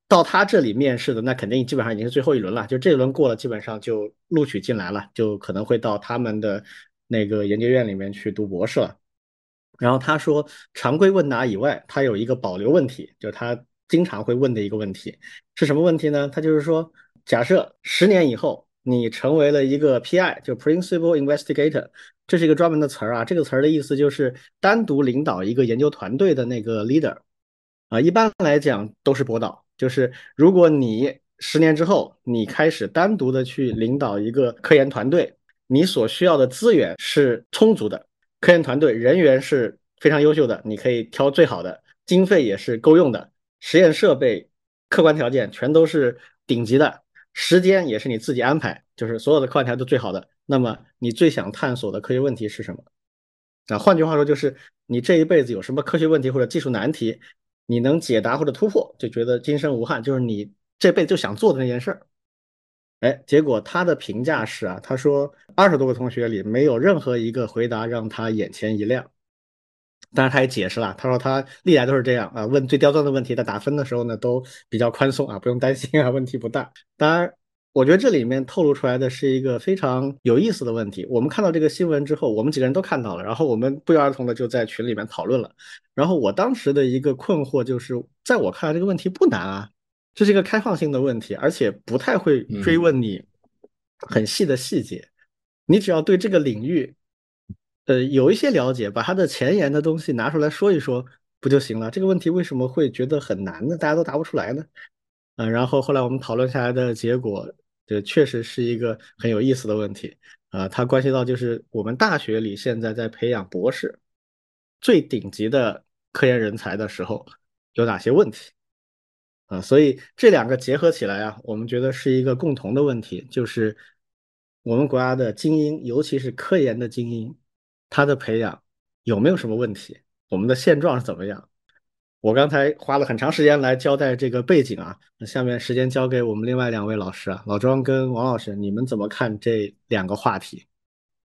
到他这里面试的那肯定基本上已经是最后一轮了，就这一轮过了，基本上就录取进来了，就可能会到他们的那个研究院里面去读博士了。然后他说，常规问答以外，他有一个保留问题，就是他经常会问的一个问题，是什么问题呢？他就是说，假设十年以后你成为了一个 P I， 就 Principal Investigator， 这是一个专门的词儿啊，这个词儿的意思就是单独领导一个研究团队的那个 leader 啊，一般来讲都是博导，就是如果你十年之后你开始单独的去领导一个科研团队，你所需要的资源是充足的。科研团队人员是非常优秀的，你可以挑最好的，经费也是够用的，实验设备客观条件全都是顶级的，时间也是你自己安排，就是所有的客观条件都最好的，那么你最想探索的科学问题是什么？啊，换句话说就是你这一辈子有什么科学问题或者技术难题你能解答或者突破，就觉得今生无憾，就是你这辈子就想做的那件事儿。哎，结果他的评价是啊，他说二十多个同学里没有任何一个回答让他眼前一亮。当然他也解释了，他说他历来都是这样啊，问最刁钻的问题，在打分的时候呢都比较宽松啊，不用担心啊，问题不大。当然我觉得这里面透露出来的是一个非常有意思的问题。我们看到这个新闻之后，我们几个人都看到了，然后我们不约而同的就在群里面讨论了。然后我当时的一个困惑就是，在我看来这个问题不难啊。这是一个开放性的问题，而且不太会追问你很细的细节，嗯，你只要对这个领域呃，有一些了解，把它的前沿的东西拿出来说一说不就行了？这个问题为什么会觉得很难呢？大家都答不出来呢？嗯，然后后来我们讨论下来的结果，这确实是一个很有意思的问题啊，呃，它关系到就是我们大学里现在在培养博士最顶级的科研人才的时候有哪些问题啊，所以这两个结合起来啊，我们觉得是一个共同的问题，就是我们国家的精英，尤其是科研的精英，他的培养有没有什么问题？我们的现状是怎么样？我刚才花了很长时间来交代这个背景啊，下面时间交给我们另外两位老师啊，老庄跟王老师，你们怎么看这两个话题？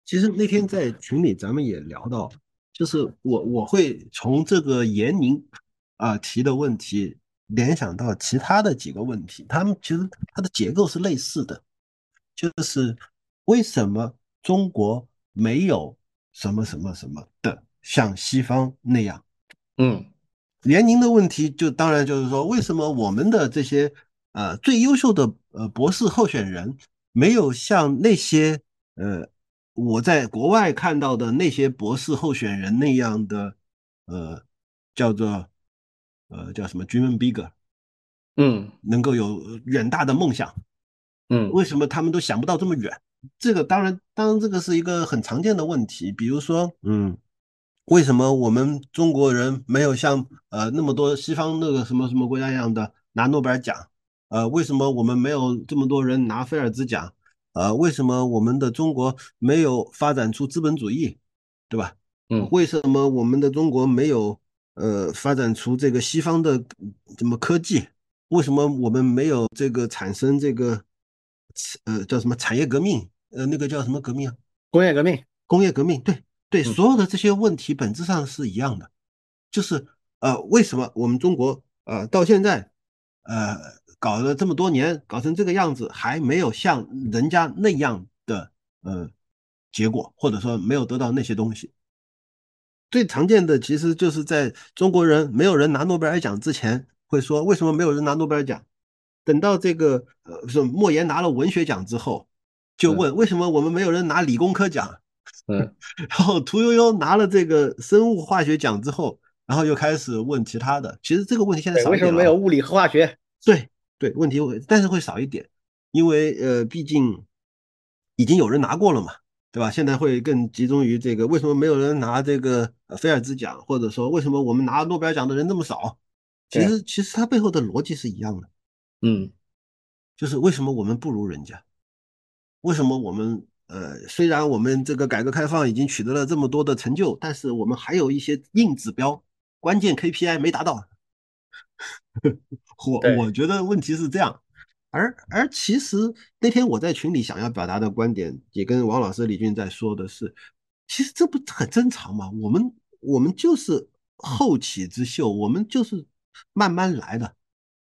其实那天在群里咱们也聊到，就是我我会从这个颜宁啊提的问题联想到其他的几个问题，他们其实它的结构是类似的，就是为什么中国没有什么什么什么的像西方那样。嗯，颜宁的问题就当然就是说，为什么我们的这些呃最优秀的呃博士候选人没有像那些呃我在国外看到的那些博士候选人那样的呃叫做呃，叫什么 dream bigger， 嗯，能够有远大的梦想，嗯，为什么他们都想不到这么远？这个当然，当然这个是一个很常见的问题。比如说，嗯，为什么我们中国人没有像呃那么多西方那个什么什么国家一样的拿诺贝尔奖？呃，为什么我们没有这么多人拿菲尔兹奖？呃，为什么我们的中国没有发展出资本主义，对吧？嗯，为什么我们的中国没有呃发展出这个西方的什么科技？为什么我们没有这个产生这个呃叫什么产业革命？呃，那个叫什么革命啊？工业革命，工业革命，对对，嗯、所有的这些问题本质上是一样的，就是呃，为什么我们中国呃到现在呃搞了这么多年，搞成这个样子，还没有像人家那样的呃结果，或者说没有得到那些东西？最常见的其实就是在中国人没有人拿诺贝尔奖之前，会说为什么没有人拿诺贝尔奖？等到这个呃什么莫言拿了文学奖之后。就问为什么我们没有人拿理工科奖，嗯，然后屠呦呦拿了这个生物化学奖之后，然后又开始问其他的。其实这个问题现在少一点，为什么没有物理和化学？对对，问题会，但是会少一点，因为呃，毕竟已经有人拿过了嘛，对吧？现在会更集中于这个为什么没有人拿这个菲尔兹奖，或者说为什么我们拿诺贝尔奖的人那么少？其实其实它背后的逻辑是一样的，嗯，就是为什么我们不如人家？为什么我们呃，虽然我们这个改革开放已经取得了这么多的成就，但是我们还有一些硬指标、关键 K P I 没达到。我我觉得问题是这样，而而其实那天我在群里想要表达的观点，也跟王老师、李俊在说的是，其实这不很正常吗？我们我们就是后起之秀，我们就是慢慢来的。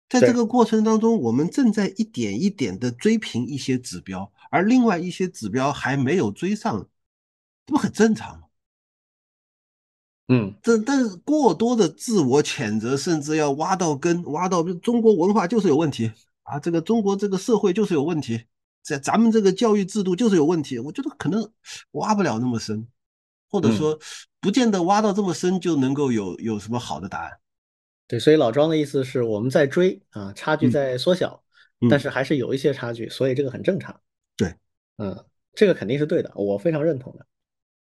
在这个过程当中，我们正在一点一点的追平一些指标，而另外一些指标还没有追上，这不很正常吗？嗯，这但是过多的自我谴责，甚至要挖到根，挖到中国文化就是有问题啊，这个中国这个社会就是有问题，在咱们这个教育制度就是有问题，我觉得可能挖不了那么深，或者说不见得挖到这么深就能够有有什么好的答案。对，所以老庄的意思是我们在追啊，差距在缩小，嗯嗯、但是还是有一些差距，所以这个很正常。对，嗯，这个肯定是对的，我非常认同的。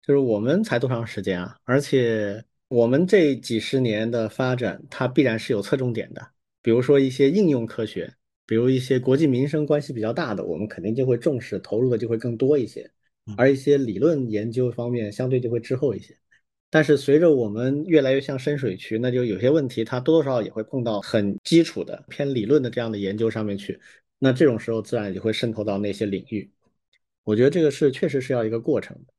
就是我们才多长时间啊？而且我们这几十年的发展，它必然是有侧重点的。比如说一些应用科学，比如一些国际民生关系比较大的，我们肯定就会重视，投入的就会更多一些。而一些理论研究方面，相对就会滞后一些。但是随着我们越来越向深水区，那就有些问题它多多少少也会碰到很基础的偏理论的这样的研究上面去，那这种时候自然也会渗透到那些领域。我觉得这个是确实是要一个过程的。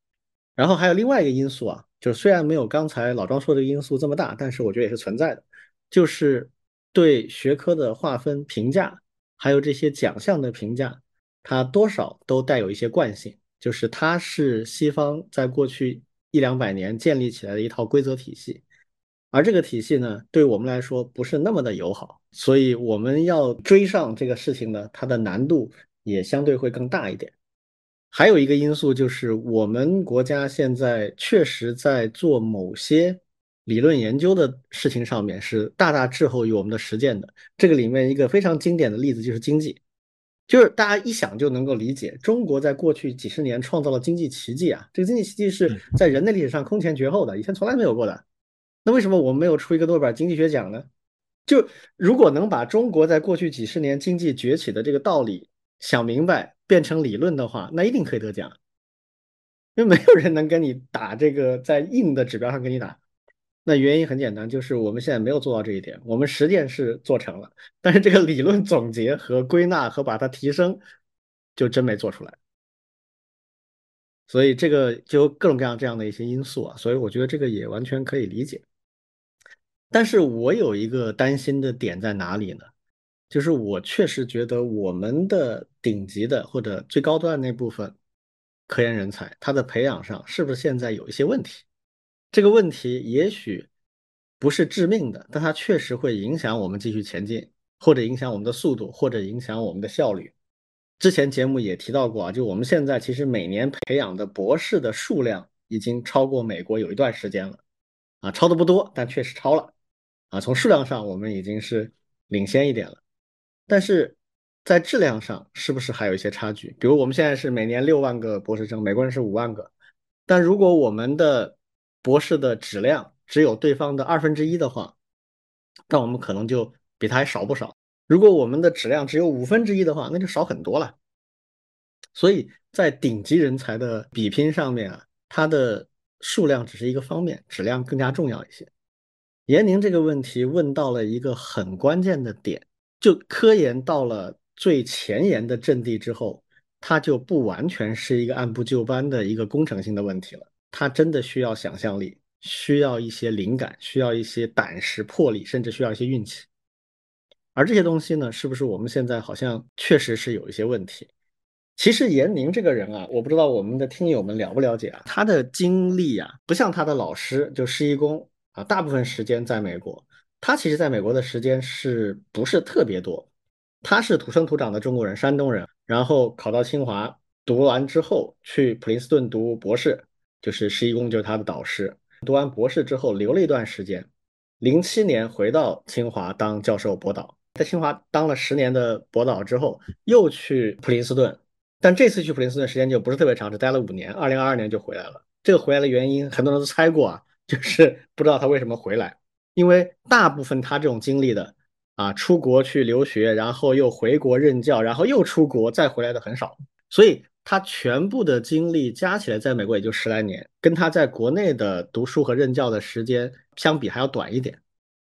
然后还有另外一个因素啊，就是虽然没有刚才老庄说的这个因素这么大，但是我觉得也是存在的，就是对学科的划分评价还有这些奖项的评价，它多少都带有一些惯性，就是它是西方在过去一两百年建立起来的一套规则体系，而这个体系呢，对我们来说不是那么的友好，所以我们要追上这个事情呢，它的难度也相对会更大一点。还有一个因素就是，我们国家现在确实在做某些理论研究的事情上面是大大滞后于我们的实践的。这个里面一个非常经典的例子就是经济，就是大家一想就能够理解，中国在过去几十年创造了经济奇迹啊，这个经济奇迹是在人类历史上空前绝后的，以前从来没有过的。那为什么我们没有出一个诺贝尔经济学奖呢？就如果能把中国在过去几十年经济崛起的这个道理想明白，变成理论的话，那一定可以得奖，因为没有人能跟你打这个，在硬的指标上跟你打。那原因很简单，就是我们现在没有做到这一点，我们实践是做成了，但是这个理论总结和归纳和把它提升就真没做出来，所以这个就各种各样这样的一些因素啊，所以我觉得这个也完全可以理解。但是我有一个担心的点在哪里呢？就是我确实觉得我们的顶级的或者最高端那部分科研人才，他的培养上是不是现在有一些问题？这个问题也许不是致命的，但它确实会影响我们继续前进，或者影响我们的速度，或者影响我们的效率。之前节目也提到过啊，就我们现在其实每年培养的博士的数量已经超过美国有一段时间了啊，超的不多，但确实超了啊。从数量上我们已经是领先一点了，但是在质量上是不是还有一些差距？比如我们现在是每年六万个博士生，美国人是五万个，但如果我们的博士的质量只有对方的二分之一的话，那我们可能就比他还少不少。如果我们的质量只有五分之一的话，那就少很多了。所以在顶级人才的比拼上面啊，它的数量只是一个方面，质量更加重要一些。严宁这个问题问到了一个很关键的点，就科研到了最前沿的阵地之后，它就不完全是一个按部就班的一个工程性的问题了，它真的需要想象力，需要一些灵感，需要一些胆识、魄力，甚至需要一些运气。而这些东西呢，是不是我们现在好像确实是有一些问题？其实严宁这个人啊，我不知道我们的听友们了不了解啊，他的经历啊，不像他的老师就施一公啊，大部分时间在美国，他其实在美国的时间是不是特别多？他是土生土长的中国人，山东人，然后考到清华，读完之后去普林斯顿读博士，就是施一公就是他的导师。读完博士之后留了一段时间，零七年回到清华当教授博导，在清华当了十年的博导之后，又去普林斯顿。但这次去普林斯顿时间就不是特别长，只待了五年，二零二二年就回来了。这个回来的原因很多人都猜过啊，就是不知道他为什么回来，因为大部分他这种经历的啊，出国去留学，然后又回国任教，然后又出国再回来的很少，所以他全部的经历加起来在美国也就十来年，跟他在国内的读书和任教的时间相比还要短一点，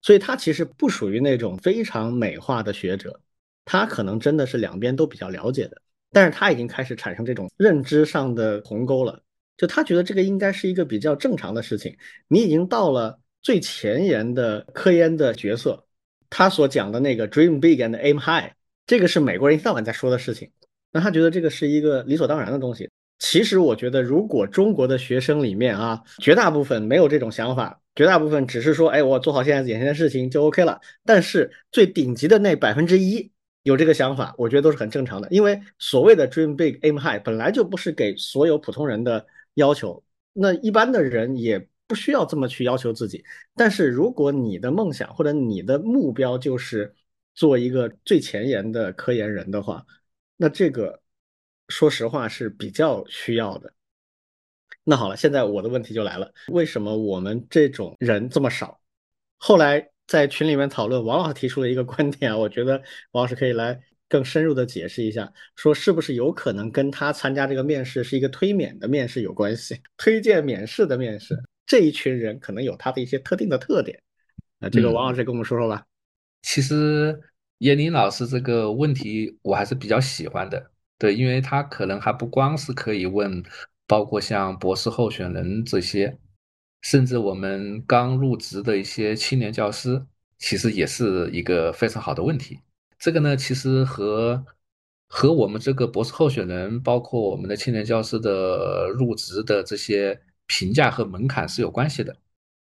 所以他其实不属于那种非常美化的学者，他可能真的是两边都比较了解的。但是他已经开始产生这种认知上的鸿沟了，就他觉得这个应该是一个比较正常的事情，你已经到了最前沿的科研的角色，他所讲的那个 dream big and aim high， 这个是美国人一天到晚在说的事情，那他觉得这个是一个理所当然的东西。其实我觉得如果中国的学生里面啊，绝大部分没有这种想法，绝大部分只是说哎，我做好现在眼前的事情就 OK 了，但是最顶级的那百分之一有这个想法，我觉得都是很正常的，因为所谓的 dream big aim high 本来就不是给所有普通人的要求，那一般的人也不需要这么去要求自己。但是如果你的梦想或者你的目标就是做一个最前沿的科研人的话，那这个说实话是比较需要的。那好了，现在我的问题就来了，为什么我们这种人这么少？后来在群里面讨论，王老师提出了一个观点啊，我觉得王老师可以来更深入的解释一下，说是不是有可能跟他参加这个面试是一个推免的面试有关系，推荐免试的面试，这一群人可能有他的一些特定的特点。那这个王老师跟我们说说吧。嗯、其实严宁老师这个问题我还是比较喜欢的，对，因为他可能还不光是可以问，包括像博士候选人这些。甚至我们刚入职的一些青年教师，其实也是一个非常好的问题。这个呢，其实和和我们这个博士候选人，包括我们的青年教师的入职的这些评价和门槛是有关系的。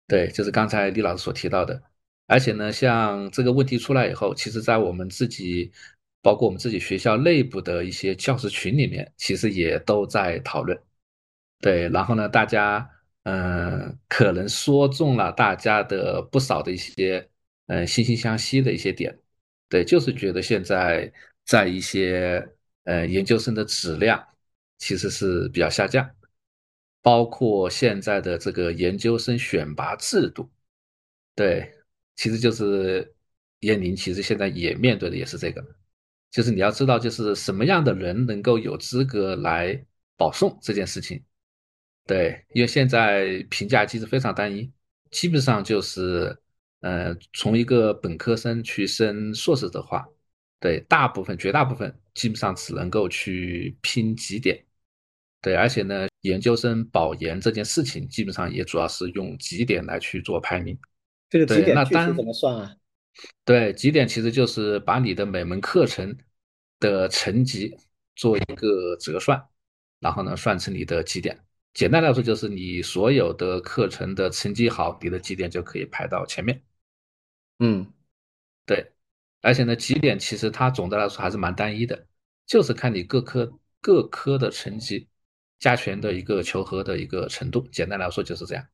对，就是刚才李老师所提到的。而且呢，像这个问题出来以后，其实在我们自己，包括我们自己学校内部的一些教师群里面，其实也都在讨论。对，然后呢，大家嗯，可能说中了大家的不少的一些嗯惺惺相惜的一些点，对，就是觉得现在在一些呃研究生的质量其实是比较下降，包括现在的这个研究生选拔制度，对，其实就是严宁其实现在也面对的也是这个，就是你要知道就是什么样的人能够有资格来保送这件事情。对，因为现在评价机制非常单一，基本上就是呃，从一个本科生去升硕士的话，对，大部分绝大部分基本上只能够去拼绩点，对，而且呢研究生保研这件事情基本上也主要是用绩点来去做排名。这个绩点具体怎么算啊？对，绩点其实就是把你的每门课程的成绩做一个折算，然后呢算成你的绩点，简单来说就是你所有的课程的成绩好，你的绩点就可以排到前面。嗯，对，而且呢绩点其实它总的来说还是蛮单一的，就是看你各科各科的成绩加权的一个求和的一个程度，简单来说就是这样，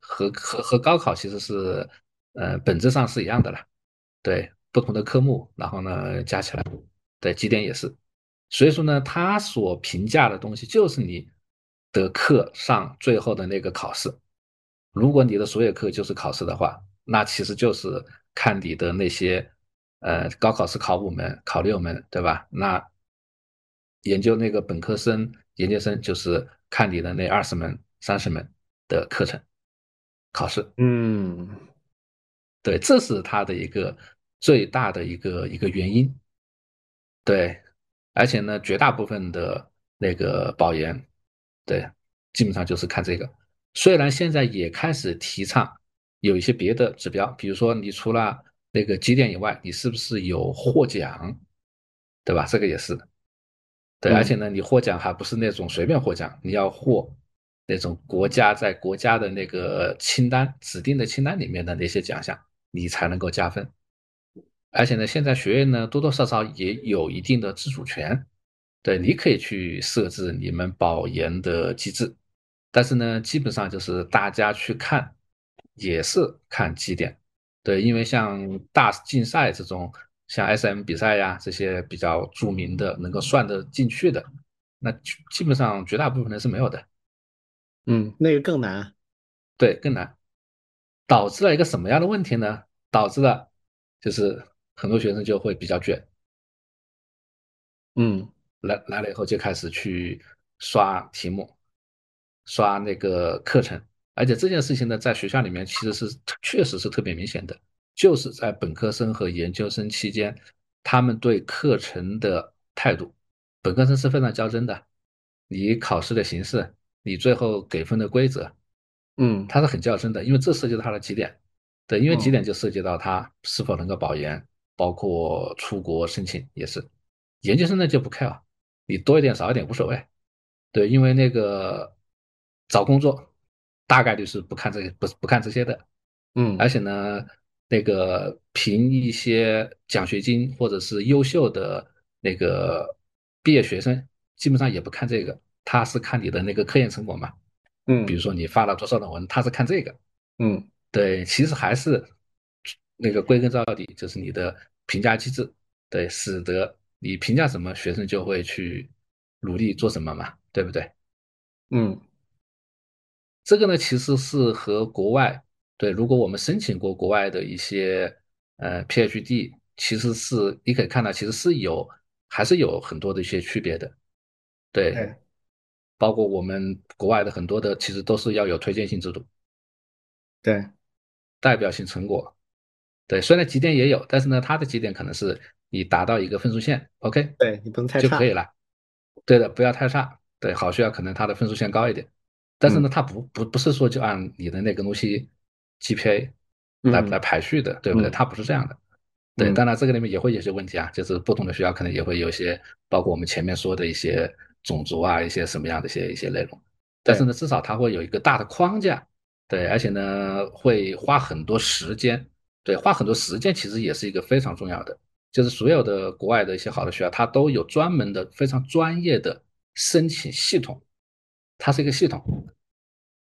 和和和高考其实是呃本质上是一样的了，对，不同的科目然后呢加起来，在基点也是。所以说呢，他所评价的东西就是你的课上最后的那个考试。如果你的所有课就是考试的话，那其实就是看你的那些呃高考是考五门考六门，对吧？那研究那个本科生研究生就是看你的那二十门三十门的课程考试。嗯，对，这是他的一个最大的一个一个原因。对，而且呢绝大部分的那个保研，对，基本上就是看这个。虽然现在也开始提倡有一些别的指标，比如说你除了那个绩点以外，你是不是有获奖，对吧？这个也是。对，而且呢你获奖还不是那种随便获奖，你要获那种国家在国家的那个清单指定的清单里面的那些奖项，你才能够加分。而且呢现在学院呢多多少少也有一定的自主权，对，你可以去设置你们保研的机制，但是呢基本上就是大家去看也是看绩点。对，因为像大竞赛这种像 S M 比赛呀这些比较著名的能够算得进去的，那基本上绝大部分人是没有的。嗯，那个更难。对，更难。导致了一个什么样的问题呢？导致了就是很多学生就会比较卷。嗯，来来了以后就开始去刷题目，刷那个课程。而且这件事情呢在学校里面其实是确实是特别明显的，就是在本科生和研究生期间他们对课程的态度。本科生是非常较真的，你考试的形式，你最后给分的规则，嗯，他是很较真的，因为这涉及到他的绩点。对，因为绩点就涉及到他是否能够保研，嗯，包括出国申请也是。研究生呢就不 care， 你多一点少一点无所谓。对，因为那个找工作大概率是不看这些 不, 不看这些的。嗯，而且呢那个凭一些奖学金或者是优秀的那个毕业学生基本上也不看这个，他是看你的那个科研成果嘛。嗯，比如说你发了多少论文，他是看这个。嗯，对，其实还是那个归根到底就是你的评价机制，对，使得你评价什么学生就会去努力做什么嘛，对不对？嗯，这个呢其实是和国外，对，如果我们申请过国外的一些呃 PhD， 其实是你可以看到其实是有还是有很多的一些区别的。对，嗯，包括我们国外的很多的其实都是要有推荐性制度，对，代表性成果。对，虽然绩点也有，但是呢它的绩点可能是你达到一个分数线， OK， 对，你不能太差就可以了。对的，不要太差。对，好学校可能它的分数线高一点，但是呢，它不不不是说就按你的那个东西 G P A 来来排序的，嗯，对不对？它不是这样的。对，当然这个里面也会有些问题啊，就是不同的学校可能也会有一些，包括我们前面说的一些种族啊，一些什么样的一些一些内容。但是呢，至少它会有一个大的框架。对，而且呢，会花很多时间。对，花很多时间其实也是一个非常重要的，就是所有的国外的一些好的学校，它都有专门的非常专业的申请系统。它是一个系统，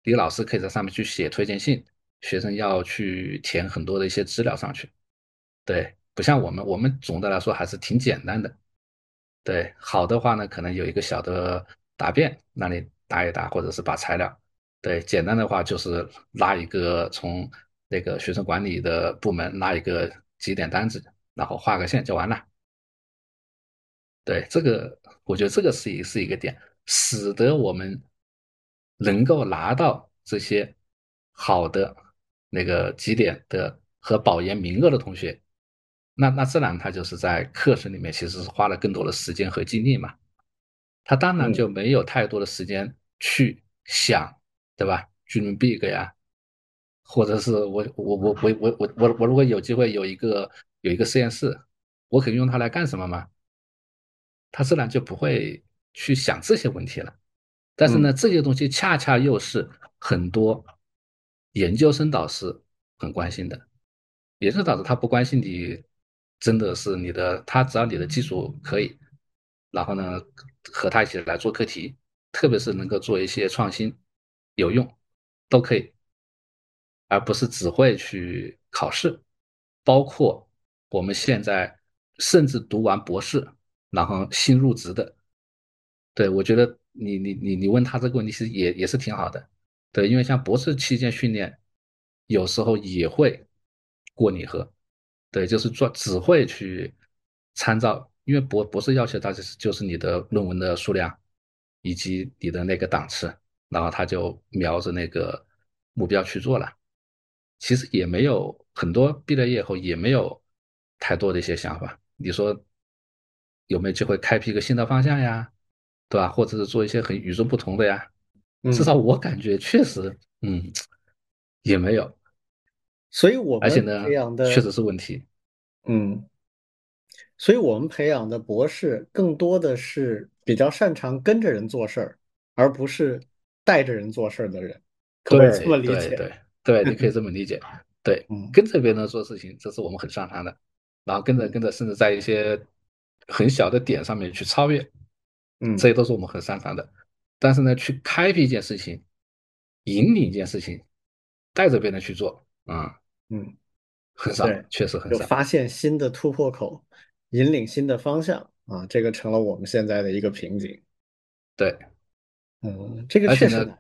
李老师可以在上面去写推荐信，学生要去填很多的一些资料上去。对，不像我们我们总的来说还是挺简单的。对，好的话呢可能有一个小的答辩让你答一答，或者是把材料。对，简单的话就是拉一个从那个学生管理的部门拉一个绩点单子，然后画个线就完了。对，这个我觉得这个是 一, 是一个点，使得我们能够拿到这些好的那个绩点的和保研名额的同学，那那自然他就是在课程里面其实是花了更多的时间和精力嘛，他当然就没有太多的时间去想，对吧？巨人 big 呀，或者是我我我我我我我我如果有机会有一个有一个实验室，我可以用它来干什么吗？他自然就不会去想这些问题了。但是呢，这些东西恰恰又是很多研究生导师很关心的。研究生导师他不关心你，真的是你的，他只要你的技术可以，然后呢和他一起来做课题，特别是能够做一些创新有用都可以，而不是只会去考试。包括我们现在甚至读完博士然后新入职的。对，我觉得你你你你问他这个问题其实也也是挺好的。对，因为像博士期间训练有时候也会过拟合。对，就是做只会去参照，因为博博士要求它就是你的论文的数量以及你的那个档次，然后他就瞄着那个目标去做了。其实也没有很多毕了业后也没有太多的一些想法，你说有没有机会开辟一个新的方向呀，对吧？或者是做一些很与众不同的呀，至少我感觉确实嗯，嗯也没有。所以我们培养的确实是问题。嗯，所以我们培养的博士更多的是比较擅长跟着人做事儿，而不是带着人做事儿的人。可不可以这么理解？对对对，你可以这么理解。对，跟着别人做事情，这是我们很擅长的。然后跟着跟着，甚至在一些很小的点上面去超越，嗯，这些都是我们很擅长的。但是呢，去开辟一件事情，引领一件事情，带着别人去做，啊，嗯，很少，确实很少。发现新的突破口，引领新的方向啊，这个成了我们现在的一个瓶颈。对，嗯，这个确实难。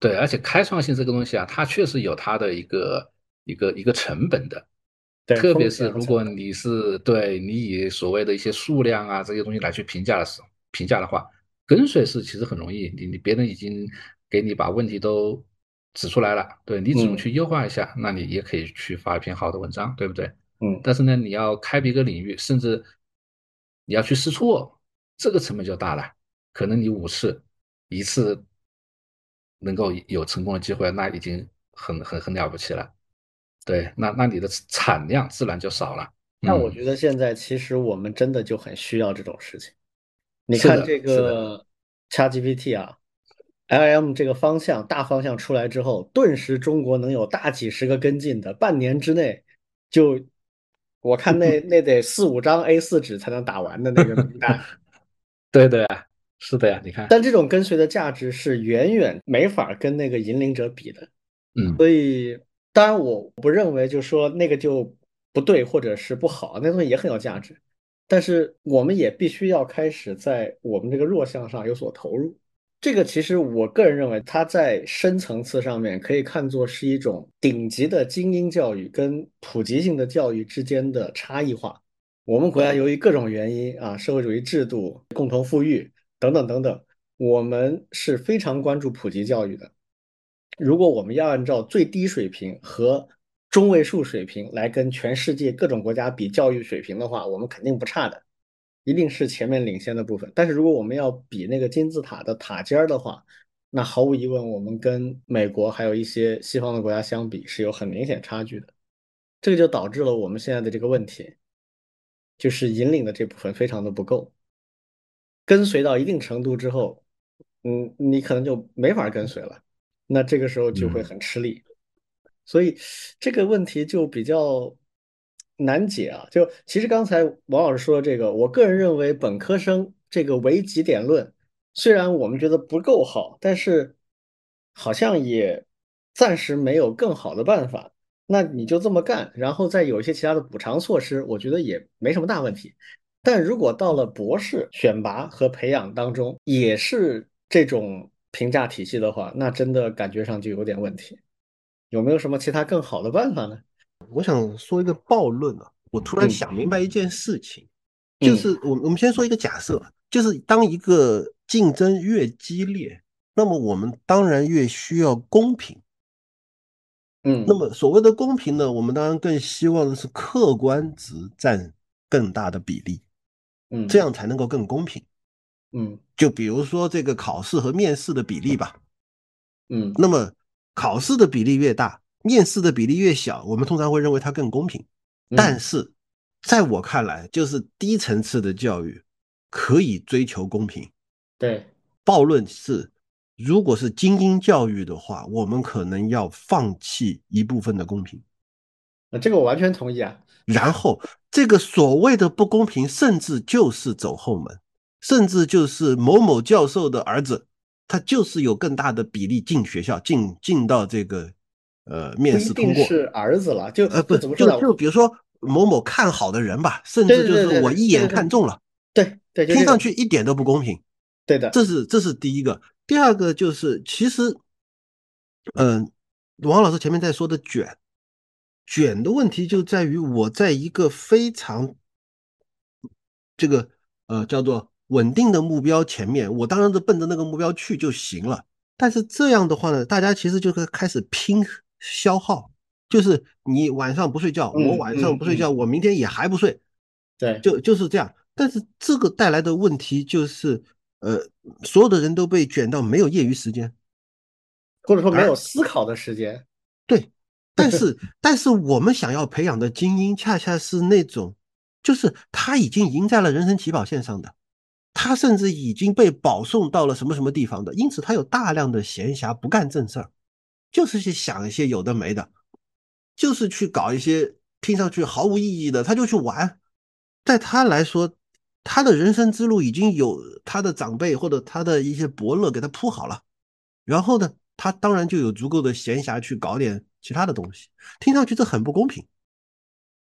对，而且开创性这个东西啊，它确实有它的一个一个一个成本的，特别是如果你是对你以所谓的一些数量啊这些东西来去评价的时候，评价的话，跟随式其实很容易，你你别人已经给你把问题都指出来了，对你只能去优化一下，嗯、那你也可以去发一篇好的文章，对不对？嗯。但是呢，你要开辟一个领域，甚至你要去试错，这个成本就大了，可能你五次一次。能够有成功的机会，那已经很很很了不起了。对，那那你的产量自然就少了。那我觉得现在其实我们真的就很需要这种事情。你看这个 ChatGPT 啊 ，L M 这个方向大方向出来之后，顿时中国能有大几十个跟进的，半年之内就我看那那得四五张 A 四 纸才能打完的那个名单。对对。是的呀，你看，但这种跟随的价值是远远没法跟那个引领者比的，嗯，所以当然我不认为就说那个就不对或者是不好，那东西也很有价值，但是我们也必须要开始在我们这个弱项上有所投入。这个其实我个人认为，它在深层次上面可以看作是一种顶级的精英教育跟普及性的教育之间的差异化。我们国家由于各种原因啊，社会主义制度、共同富裕。等等等等，我们是非常关注普及教育的。如果我们要按照最低水平和中位数水平来跟全世界各种国家比教育水平的话，我们肯定不差的，一定是前面领先的部分。但是如果我们要比那个金字塔的塔尖的话，那毫无疑问，我们跟美国还有一些西方的国家相比是有很明显差距的。这个就导致了我们现在的这个问题，就是引领的这部分非常的不够。跟随到一定程度之后，嗯，你可能就没法跟随了，那这个时候就会很吃力，嗯、所以这个问题就比较难解啊。就其实刚才王老师说这个，我个人认为本科生这个唯极点论，虽然我们觉得不够好，但是好像也暂时没有更好的办法。那你就这么干，然后再有一些其他的补偿措施，我觉得也没什么大问题。但如果到了博士选拔和培养当中也是这种评价体系的话，那真的感觉上就有点问题。有没有什么其他更好的办法呢？我想说一个暴论啊，我突然想明白一件事情，嗯、就是我们我们先说一个假设，就是当一个竞争越激烈，那么我们当然越需要公平。嗯，那么所谓的公平呢，我们当然更希望的是客观值占更大的比例。嗯，这样才能够更公平。嗯，就比如说这个考试和面试的比例吧。嗯，那么考试的比例越大，面试的比例越小，我们通常会认为它更公平。但是在我看来，就是低层次的教育可以追求公平。对，暴论是，如果是精英教育的话，我们可能要放弃一部分的公平。这个我完全同意啊。然后这个所谓的不公平，甚至就是走后门，甚至就是某某教授的儿子，他就是有更大的比例进学校，进进到这个呃面试通过。不一定是儿子了，就呃不就就比如说某某看好的人吧，甚至就是我一眼看中了，对对，听上去一点都不公平。对的，这是这是第一个。第二个就是，其实，嗯、呃，王老师前面在说的卷，卷的问题就在于我在一个非常这个呃叫做稳定的目标前面，我当然是奔着那个目标去就行了。但是这样的话呢，大家其实就开始拼消耗，就是你晚上不睡觉，嗯、我晚上不睡觉、嗯，我明天也还不睡，对，就就是这样。但是这个带来的问题就是。呃，所有的人都被卷到没有业余时间，或者说没有思考的时间。对，但是但是我们想要培养的精英，恰恰是那种，就是他已经赢在了人生起跑线上的，他甚至已经被保送到了什么什么地方的，因此他有大量的闲暇不干正事儿，就是去想一些有的没的，就是去搞一些听上去毫无意义的，他就去玩，在他来说。他的人生之路已经有他的长辈或者他的一些伯乐给他铺好了，然后呢，他当然就有足够的闲暇去搞点其他的东西。听上去这很不公平，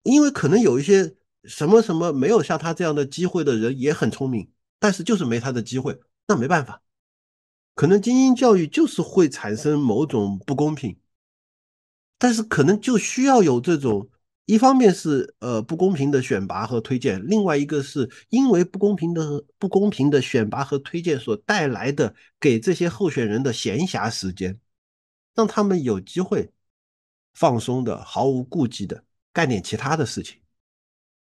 因为可能有一些什么什么没有像他这样的机会的人也很聪明，但是就是没他的机会，那没办法。可能精英教育就是会产生某种不公平，但是可能就需要有这种。一方面是呃不公平的选拔和推荐，另外一个是因为不公平的不公平的选拔和推荐所带来的给这些候选人的闲暇时间，让他们有机会放松的、毫无顾忌的干点其他的事情。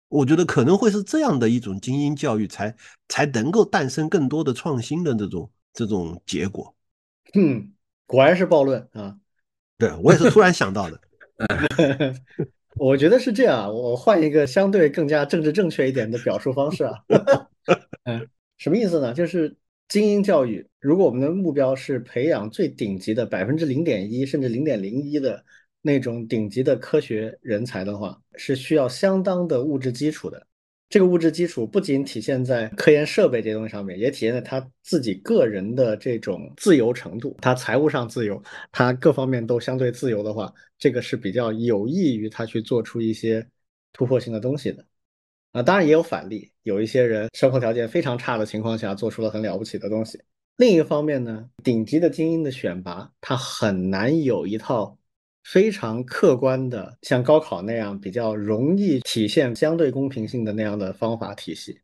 我觉得可能会是这样的一种精英教育才才能够诞生更多的创新的这种这种结果。嗯，果然是暴论啊！对，我也是突然想到的。我觉得是这样啊，我换一个相对更加政治正确一点的表述方式啊。嗯，什么意思呢？就是精英教育，如果我们的目标是培养最顶级的 百分之零点一 甚至 零点零一 的那种顶级的科学人才的话，是需要相当的物质基础的。这个物质基础不仅体现在科研设备这些东西上面，也体现在他自己个人的这种自由程度，他财务上自由，他各方面都相对自由的话，这个是比较有益于他去做出一些突破性的东西的。啊，当然也有反例，有一些人生活条件非常差的情况下做出了很了不起的东西。另一方面呢，顶级的精英的选拔，他很难有一套非常客观的像高考那样比较容易体现相对公平性的那样的方法体系，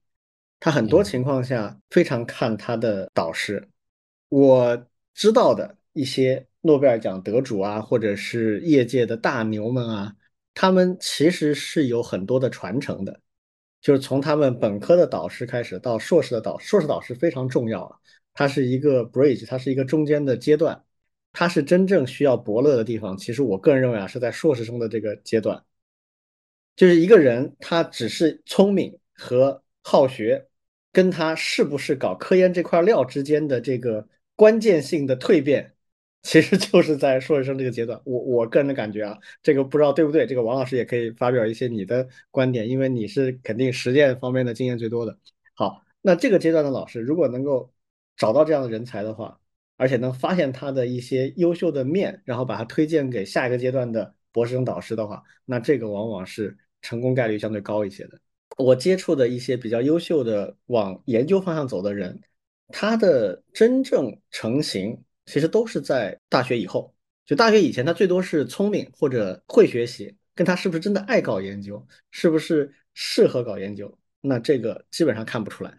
它很多情况下非常看它的导师。我知道的一些诺贝尔奖得主啊，或者是业界的大牛们啊，他们其实是有很多的传承的，就是从他们本科的导师开始到硕士的导师，硕士导师非常重要啊，它是一个 bridge， 它是一个中间的阶段。它是真正需要伯乐的地方，其实我个人认为啊，是在硕士生的这个阶段。就是一个人他只是聪明和好学，跟他是不是搞科研这块料之间的这个关键性的蜕变，其实就是在硕士生这个阶段。我我个人的感觉啊，这个不知道对不对，这个王老师也可以发表一些你的观点，因为你是肯定实践方面的经验最多的。好，那这个阶段的老师如果能够找到这样的人才的话，而且能发现他的一些优秀的面，然后把它推荐给下一个阶段的博士生导师的话，那这个往往是成功概率相对高一些的。我接触的一些比较优秀的往研究方向走的人，他的真正成型其实都是在大学以后。就大学以前他最多是聪明或者会学习，跟他是不是真的爱搞研究，是不是适合搞研究，那这个基本上看不出来。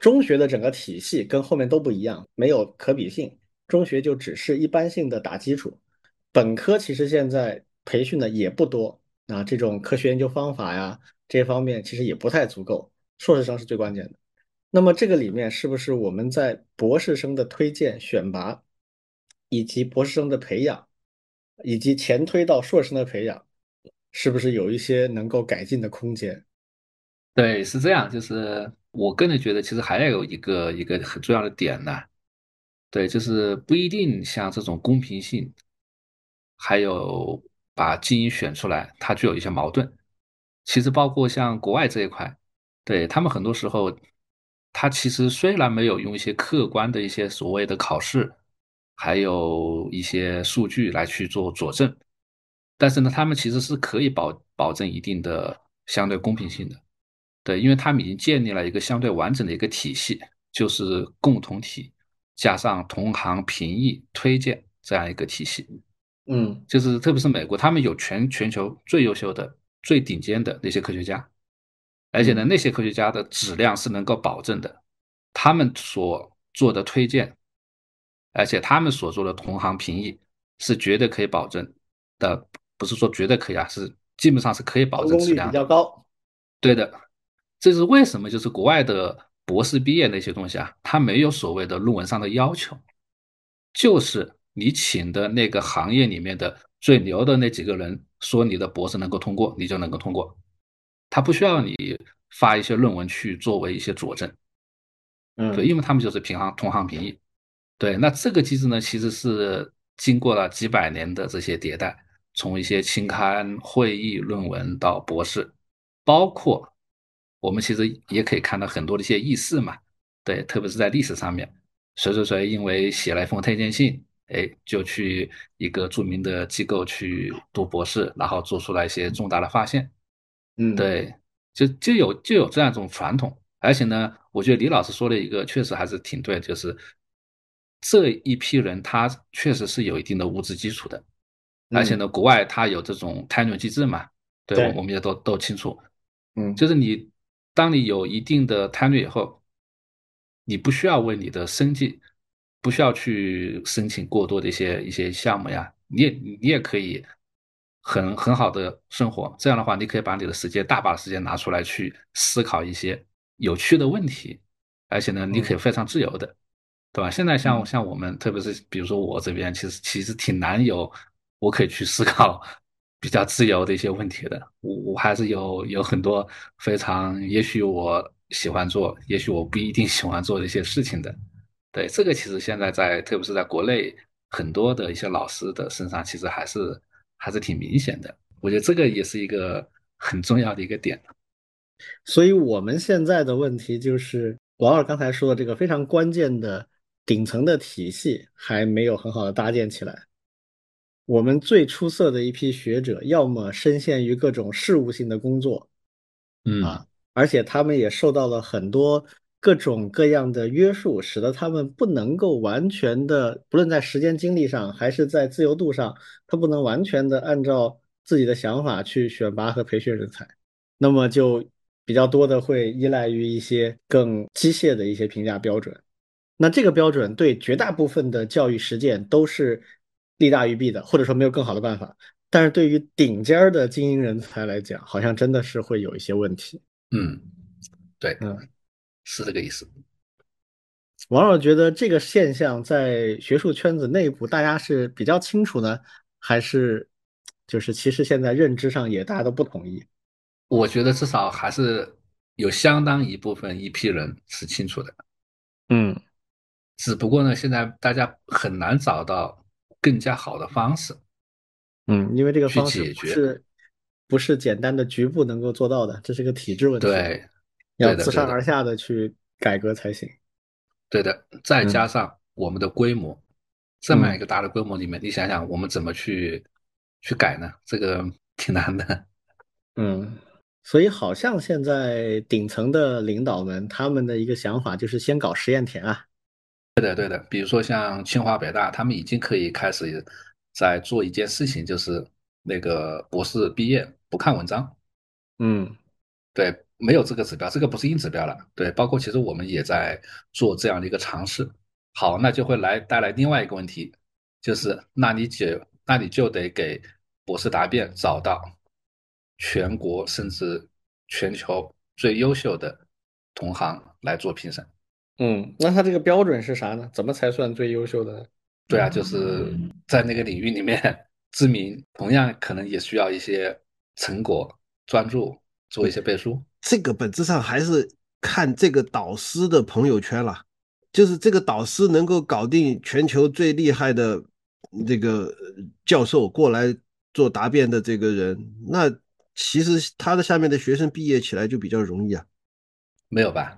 中学的整个体系跟后面都不一样，没有可比性，中学就只是一般性的打基础。本科其实现在培训的也不多啊，这种科学研究方法呀这些方面其实也不太足够，硕士生是最关键的。那么这个里面是不是我们在博士生的推荐选拔以及博士生的培养以及前推到硕士生的培养，是不是有一些能够改进的空间？对，是这样。就是我个人觉得其实还有一个一个很重要的点呢，对，就是不一定像这种公平性还有把精英选出来它具有一些矛盾。其实包括像国外这一块，对，他们很多时候他其实虽然没有用一些客观的一些所谓的考试还有一些数据来去做佐证，但是呢他们其实是可以保保证一定的相对公平性的。对，因为他们已经建立了一个相对完整的一个体系，就是共同体加上同行评议推荐这样一个体系。嗯，就是特别是美国，他们有全全球最优秀的最顶尖的那些科学家，而且呢那些科学家的质量是能够保证的，他们所做的推荐而且他们所做的同行评议是绝对可以保证的，不是说绝对可以啊，是基本上是可以保证质量的，比较高。对的，这是为什么就是国外的博士毕业那些东西啊，它没有所谓的论文上的要求，就是你请的那个行业里面的最牛的那几个人说你的博士能够通过，你就能够通过，他不需要你发一些论文去作为一些佐证。嗯，对，因为他们就是平行同行评议。对，那这个机制呢，其实是经过了几百年的这些迭代，从一些期刊、会议、论文到博士，包括我们其实也可以看到很多的一些轶事嘛。对，特别是在历史上面，谁谁谁因为写了一封推荐信，哎，就去一个著名的机构去读博士，然后做出来一些重大的发现。嗯，对，就就有就有这样一种传统。而且呢，我觉得李老师说的一个确实还是挺对的，就是这一批人他确实是有一定的物质基础的，而且呢，国外他有这种tenure机制嘛，对，对我们也都都清楚。嗯，就是你当你有一定的tenure以后，你不需要为你的生计，不需要去申请过多的一些一些项目呀，你也你也可以很很好的生活。这样的话，你可以把你的时间大把的时间拿出来去思考一些有趣的问题，而且呢，你可以非常自由的。嗯，对吧？现在像像我们，特别是比如说我这边，其实其实挺难有我可以去思考比较自由的一些问题的。我我还是有有很多非常也许我喜欢做，也许我不一定喜欢做的一些事情的。对，这个其实现在在特别是在国内很多的一些老师的身上，其实还是还是挺明显的。我觉得这个也是一个很重要的一个点。所以我们现在的问题就是王老师刚才说的这个非常关键的。顶层的体系还没有很好的搭建起来，我们最出色的一批学者要么深陷于各种事务性的工作，嗯啊，而且他们也受到了很多各种各样的约束，使得他们不能够完全的，不论在时间精力上还是在自由度上，他不能完全的按照自己的想法去选拔和培训人才，那么就比较多的会依赖于一些更机械的一些评价标准。那这个标准对绝大部分的教育实践都是利大于弊的，或者说没有更好的办法，但是对于顶尖的精英人才来讲，好像真的是会有一些问题。嗯，对，嗯，是这个意思。王老师觉得这个现象在学术圈子内部大家是比较清楚呢，还是就是其实现在认知上也大家都不统一？我觉得至少还是有相当一部分一批人是清楚的。嗯，只不过呢，现在大家很难找到更加好的方式。嗯，因为这个方式不是不是简单的局部能够做到的，这是个体制问题。对，要自上而下的去改革才行。对的，再加上我们的规模，嗯，这么一个大的规模里面，你想想我们怎么去去改呢？这个挺难的。嗯，所以好像现在顶层的领导们，他们的一个想法就是先搞实验田啊。对的对的，比如说像清华北大，他们已经可以开始在做一件事情，就是那个博士毕业不看文章。嗯，对，没有这个指标，这个不是硬指标了。对，包括其实我们也在做这样的一个尝试。好，那就会来带来另外一个问题，就是那你就那你就得给博士答辩找到全国甚至全球最优秀的同行来做评审。嗯，那他这个标准是啥呢？怎么才算最优秀的呢？对啊，就是在那个领域里面知名，同样可能也需要一些成果，专注做一些背书。这个本质上还是看这个导师的朋友圈了，就是这个导师能够搞定全球最厉害的这个教授过来做答辩的这个人，那其实他的下面的学生毕业起来就比较容易啊。没有吧？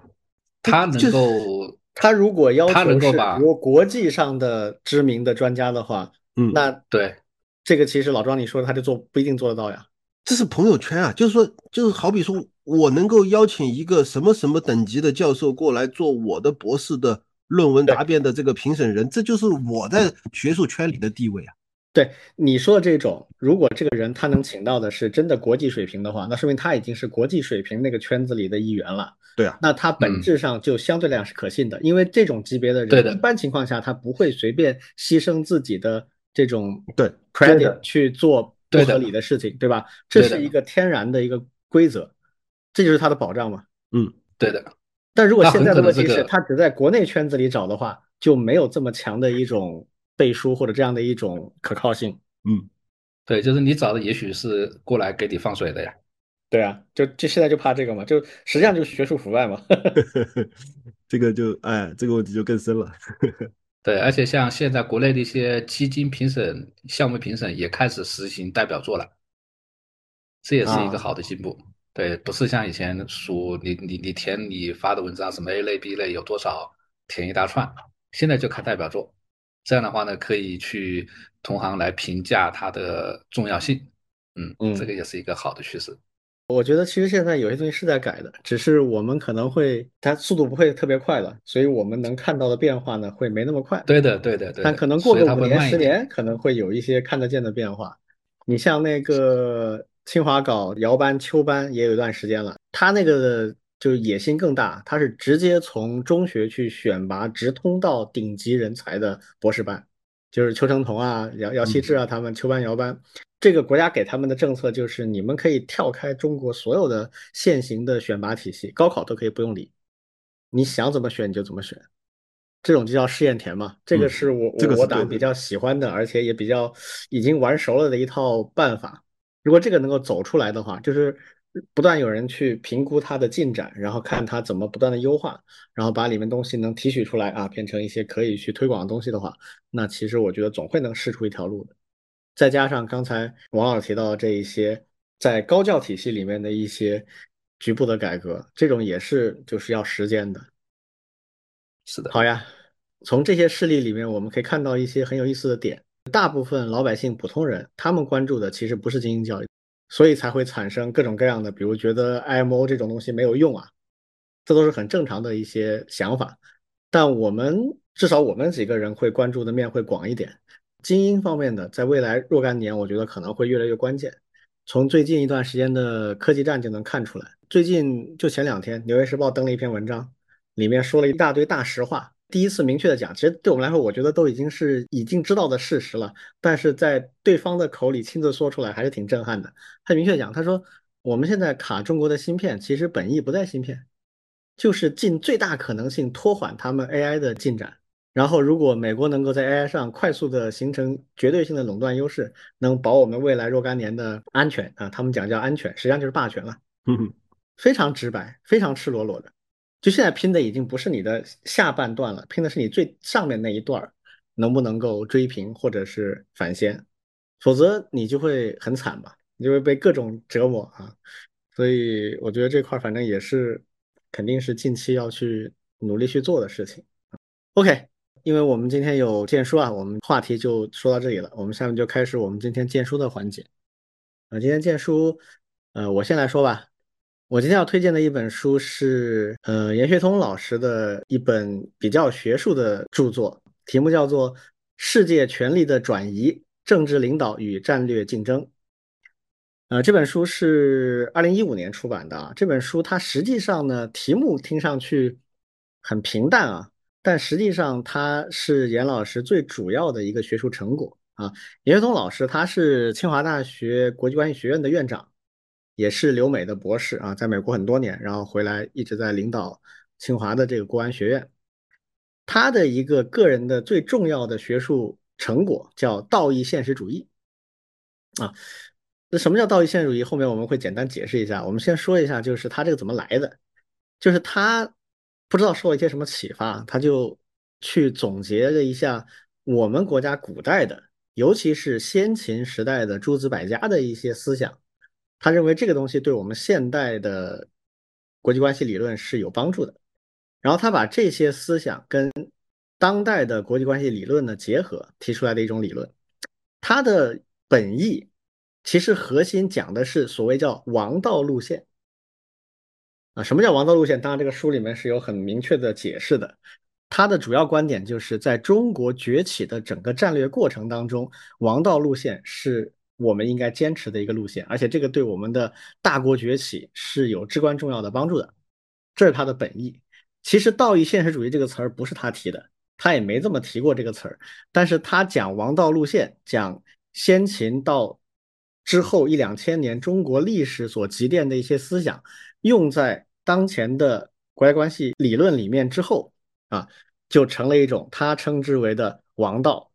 他能够，他如果要求是比如国际上的知名的专家的话，嗯，那对这个其实老庄你说他就做不一定做得到呀。这是朋友圈啊，就是说，就是好比说我能够邀请一个什么什么等级的教授过来做我的博士的论文答辩的这个评审人，这就是我在学术圈里的地位啊。对，你说的这种，如果这个人他能请到的是真的国际水平的话，那说明他已经是国际水平那个圈子里的一员了。对啊，那他本质上就相对来讲是可信的，嗯、因为这种级别的人，对的，一般情况下他不会随便牺牲自己的这种 credit 去做不合理的事情， 对, 对吧？这是一个天然的一个规则，这就是他的保障嘛。嗯，对的。但如果现在的问题是他只在国内圈子里找的话，就没有这么强的一种背书或者这样的一种可靠性。嗯，对，就是你找的也许是过来给你放水的呀。对啊，就就现在就怕这个嘛，就实际上就是学术腐败嘛。这个就哎，这个问题就更深了。对，而且像现在国内的一些基金评审、项目评审也开始实行代表作了，这也是一个好的进步。啊、对，不是像以前数你你你填你发的文章什么 A 类 B 类有多少，填一大串，现在就看代表作。这样的话呢，可以去同行来评价它的重要性。嗯嗯，这个也是一个好的趋势。我觉得其实现在有些东西是在改的，只是我们可能会它速度不会特别快了，所以我们能看到的变化呢会没那么快。对的对的对的。但可能过个五年十年可能会有一些看得见的变化。你像那个清华搞姚班秋班也有一段时间了，他那个就是野心更大，他是直接从中学去选拔直通到顶级人才的博士班，就是邱成桐啊、姚姚希智啊，他们邱班姚班，这个国家给他们的政策就是你们可以跳开中国所有的现行的选拔体系，高考都可以不用理，你想怎么选你就怎么选，这种就叫试验田嘛。这个是我、嗯这个、是我党比较喜欢的，而且也比较已经玩熟了的一套办法。如果这个能够走出来的话，就是不断有人去评估它的进展，然后看它怎么不断的优化，然后把里面东西能提取出来啊，变成一些可以去推广的东西的话，那其实我觉得总会能试出一条路的。再加上刚才王老师提到这一些在高教体系里面的一些局部的改革，这种也是就是要时间的。是的。好呀，从这些事例里面我们可以看到一些很有意思的点，大部分老百姓普通人他们关注的其实不是精英教育，所以才会产生各种各样的，比如觉得 I M O 这种东西没有用啊，这都是很正常的一些想法。但我们至少我们几个人会关注的面会广一点，精英方面的在未来若干年我觉得可能会越来越关键。从最近一段时间的科技战就能看出来，最近就前两天纽约时报登了一篇文章，里面说了一大堆大实话，第一次明确的讲，其实对我们来说我觉得都已经是已经知道的事实了，但是在对方的口里亲自说出来还是挺震撼的。他明确讲，他说我们现在卡中国的芯片，其实本意不在芯片，就是尽最大可能性拖缓他们 A I 的进展，然后如果美国能够在 A I 上快速的形成绝对性的垄断优势，能保我们未来若干年的安全啊，他们讲叫安全，实际上就是霸权了。嗯，非常直白，非常赤裸裸的，就现在拼的已经不是你的下半段了，拼的是你最上面那一段能不能够追平或者是反先，否则你就会很惨吧，你就会被各种折磨啊。所以我觉得这块反正也是肯定是近期要去努力去做的事情。OK， 因为我们今天有荐书啊，我们话题就说到这里了，我们下面就开始我们今天荐书的环节。呃、今天荐书呃，我先来说吧。我今天要推荐的一本书是呃严学通老师的一本比较学术的著作，题目叫做《世界权力的转移：政治领导与战略竞争》。呃，这本书是二零一五年出版的啊。这本书它实际上呢，题目听上去很平淡啊，但实际上它是严老师最主要的一个学术成果啊。严学通老师他是清华大学国际关系学院的院长，也是留美的博士啊，在美国很多年，然后回来一直在领导清华的这个国安学院。他的一个个人的最重要的学术成果叫道义现实主义啊。那什么叫道义现实主义，后面我们会简单解释一下。我们先说一下就是他这个怎么来的，就是他不知道受了一些什么启发，他就去总结了一下我们国家古代的，尤其是先秦时代的诸子百家的一些思想，他认为这个东西对我们现代的国际关系理论是有帮助的。然后他把这些思想跟当代的国际关系理论呢结合提出来的一种理论。他的本意其实核心讲的是所谓叫王道路线，啊，什么叫王道路线？当然，这个书里面是有很明确的解释的。他的主要观点就是在中国崛起的整个战略过程当中，王道路线是我们应该坚持的一个路线，而且这个对我们的大国崛起是有至关重要的帮助的，这是他的本意。其实道义现实主义这个词儿不是他提的，他也没这么提过这个词儿，但是他讲王道路线，讲先秦到之后一两千年中国历史所积淀的一些思想，用在当前的国家关系理论里面之后啊，就成了一种他称之为的王道。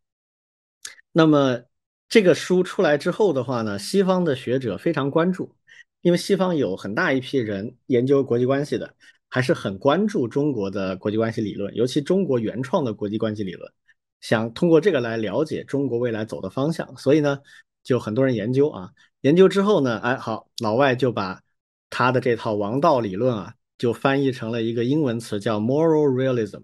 那么这个书出来之后的话呢，西方的学者非常关注，因为西方有很大一批人研究国际关系的，还是很关注中国的国际关系理论，尤其中国原创的国际关系理论，想通过这个来了解中国未来走的方向。所以呢，就很多人研究啊，研究之后呢，哎，好，老外就把他的这套王道理论啊就翻译成了一个英文词叫 moral realism。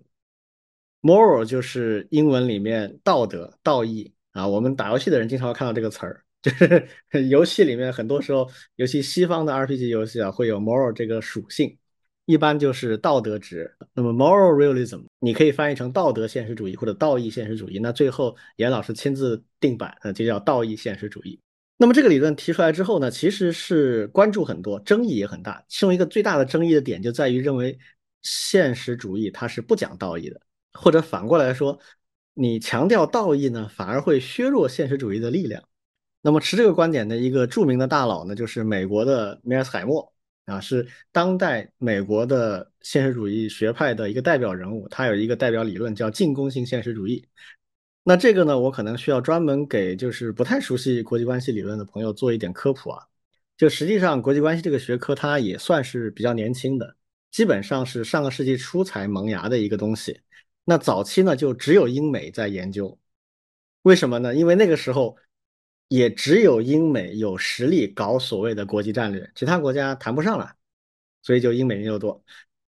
moral 就是英文里面道德、道义啊。我们打游戏的人经常会看到这个词儿，就是游戏里面很多时候，尤其西方的 R P G 游戏啊，会有 moral 这个属性，一般就是道德值。那么 moral realism 你可以翻译成道德现实主义或者道义现实主义，那最后严老师亲自定版，那就叫道义现实主义。那么这个理论提出来之后呢，其实是关注很多，争议也很大。其中一个最大的争议的点就在于认为现实主义它是不讲道义的，或者反过来说，你强调道义呢，反而会削弱现实主义的力量。那么持这个观点的一个著名的大佬呢，就是美国的梅尔斯海默啊，是当代美国的现实主义学派的一个代表人物。他有一个代表理论叫进攻性现实主义。那这个呢，我可能需要专门给就是不太熟悉国际关系理论的朋友做一点科普啊。就实际上国际关系这个学科它也算是比较年轻的，基本上是上个世纪初才萌芽的一个东西。那早期呢，就只有英美在研究。为什么呢？因为那个时候也只有英美有实力搞所谓的国际战略，其他国家谈不上了，所以就英美研究多。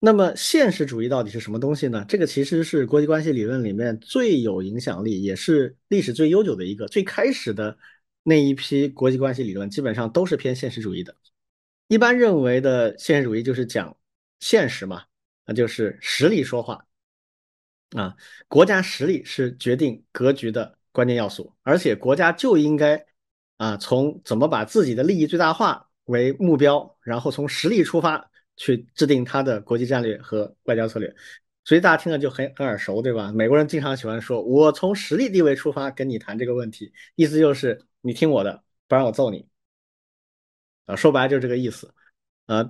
那么现实主义到底是什么东西呢？这个其实是国际关系理论里面最有影响力，也是历史最悠久的一个。最开始的那一批国际关系理论基本上都是偏现实主义的。一般认为的现实主义就是讲现实嘛，那就是实力说话啊，国家实力是决定格局的关键要素，而且国家就应该啊从怎么把自己的利益最大化为目标，然后从实力出发去制定他的国际战略和外交策略。所以大家听着就很很耳熟，对吧？美国人经常喜欢说，我从实力地位出发跟你谈这个问题，意思就是你听我的，不然我揍你啊，说白了就是这个意思啊。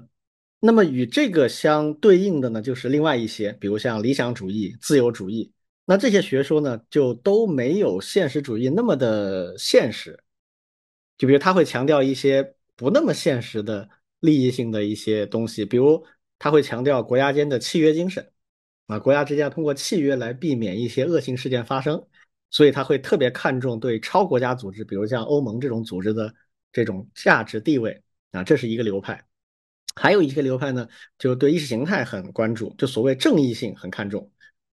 那么与这个相对应的呢，就是另外一些，比如像理想主义、自由主义，那这些学说呢就都没有现实主义那么的现实。就比如他会强调一些不那么现实的利益性的一些东西，比如他会强调国家间的契约精神啊，国家之间通过契约来避免一些恶性事件发生，所以他会特别看重对超国家组织，比如像欧盟这种组织的这种价值地位啊，这是一个流派。还有一个流派呢，就是对意识形态很关注，就所谓正义性很看重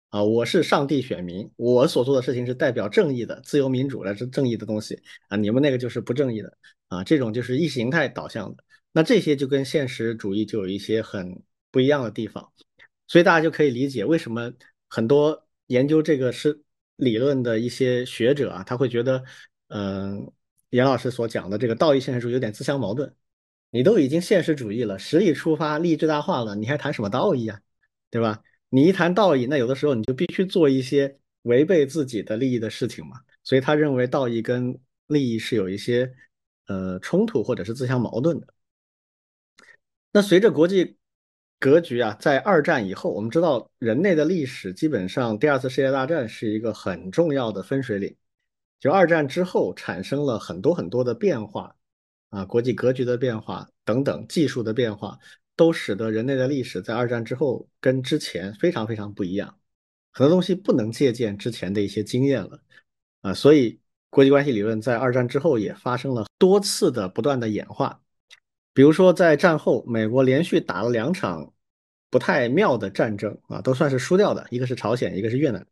啊，我是上帝选民，我所做的事情是代表正义的，自由民主的是正义的东西啊，你们那个就是不正义的啊，这种就是意识形态导向的。那这些就跟现实主义就有一些很不一样的地方，所以大家就可以理解为什么很多研究这个是理论的一些学者啊，他会觉得嗯、呃，严老师所讲的这个道义现实主义有点自相矛盾，你都已经现实主义了，实力出发，利益最大化了，你还谈什么道义啊，对吧？你一谈道义，那有的时候你就必须做一些违背自己的利益的事情嘛，所以他认为道义跟利益是有一些呃冲突或者是自相矛盾的。那随着国际格局啊，在二战以后，我们知道人类的历史基本上第二次世界大战是一个很重要的分水岭，就二战之后产生了很多很多的变化啊，国际格局的变化等等，技术的变化，都使得人类的历史在二战之后跟之前非常非常不一样，很多东西不能借鉴之前的一些经验了啊，所以国际关系理论在二战之后也发生了多次的不断的演化。比如说在战后，美国连续打了两场不太妙的战争啊，都算是输掉的，一个是朝鲜，一个是越南。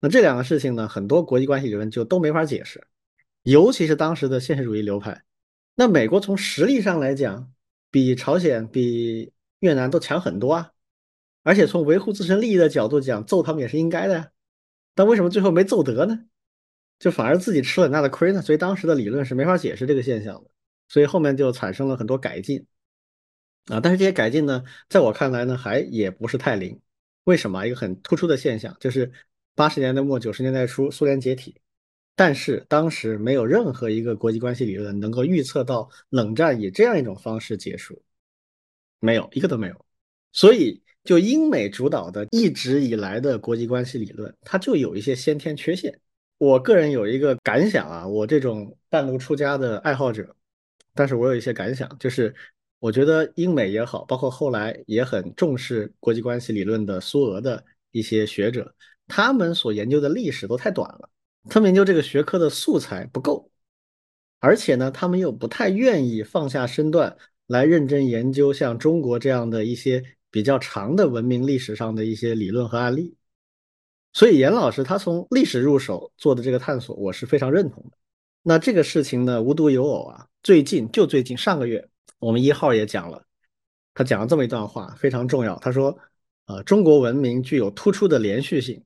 那这两个事情呢，很多国际关系理论就都没法解释，尤其是当时的现实主义流派。那美国从实力上来讲，比朝鲜、比越南都强很多啊，而且从维护自身利益的角度讲，揍他们也是应该的呀、啊。但为什么最后没揍得呢？就反而自己吃了很大的亏呢？所以当时的理论是没法解释这个现象的，所以后面就产生了很多改进啊。但是这些改进呢，在我看来呢，还也不是太灵。为什么？一个很突出的现象就是八十年代末九十年代初苏联解体，但是当时没有任何一个国际关系理论能够预测到冷战以这样一种方式结束，没有一个都没有。所以就英美主导的一直以来的国际关系理论，它就有一些先天缺陷。我个人有一个感想啊，我这种半路出家的爱好者，但是我有一些感想，就是我觉得英美也好，包括后来也很重视国际关系理论的苏俄的一些学者，他们所研究的历史都太短了，他们研究这个学科的素材不够，而且呢，他们又不太愿意放下身段来认真研究像中国这样的一些比较长的文明历史上的一些理论和案例。所以严老师他从历史入手做的这个探索，我是非常认同的。那这个事情呢，无独有偶啊，最近就最近上个月，我们一号也讲了，他讲了这么一段话，非常重要。他说，呃，中国文明具有突出的连续性，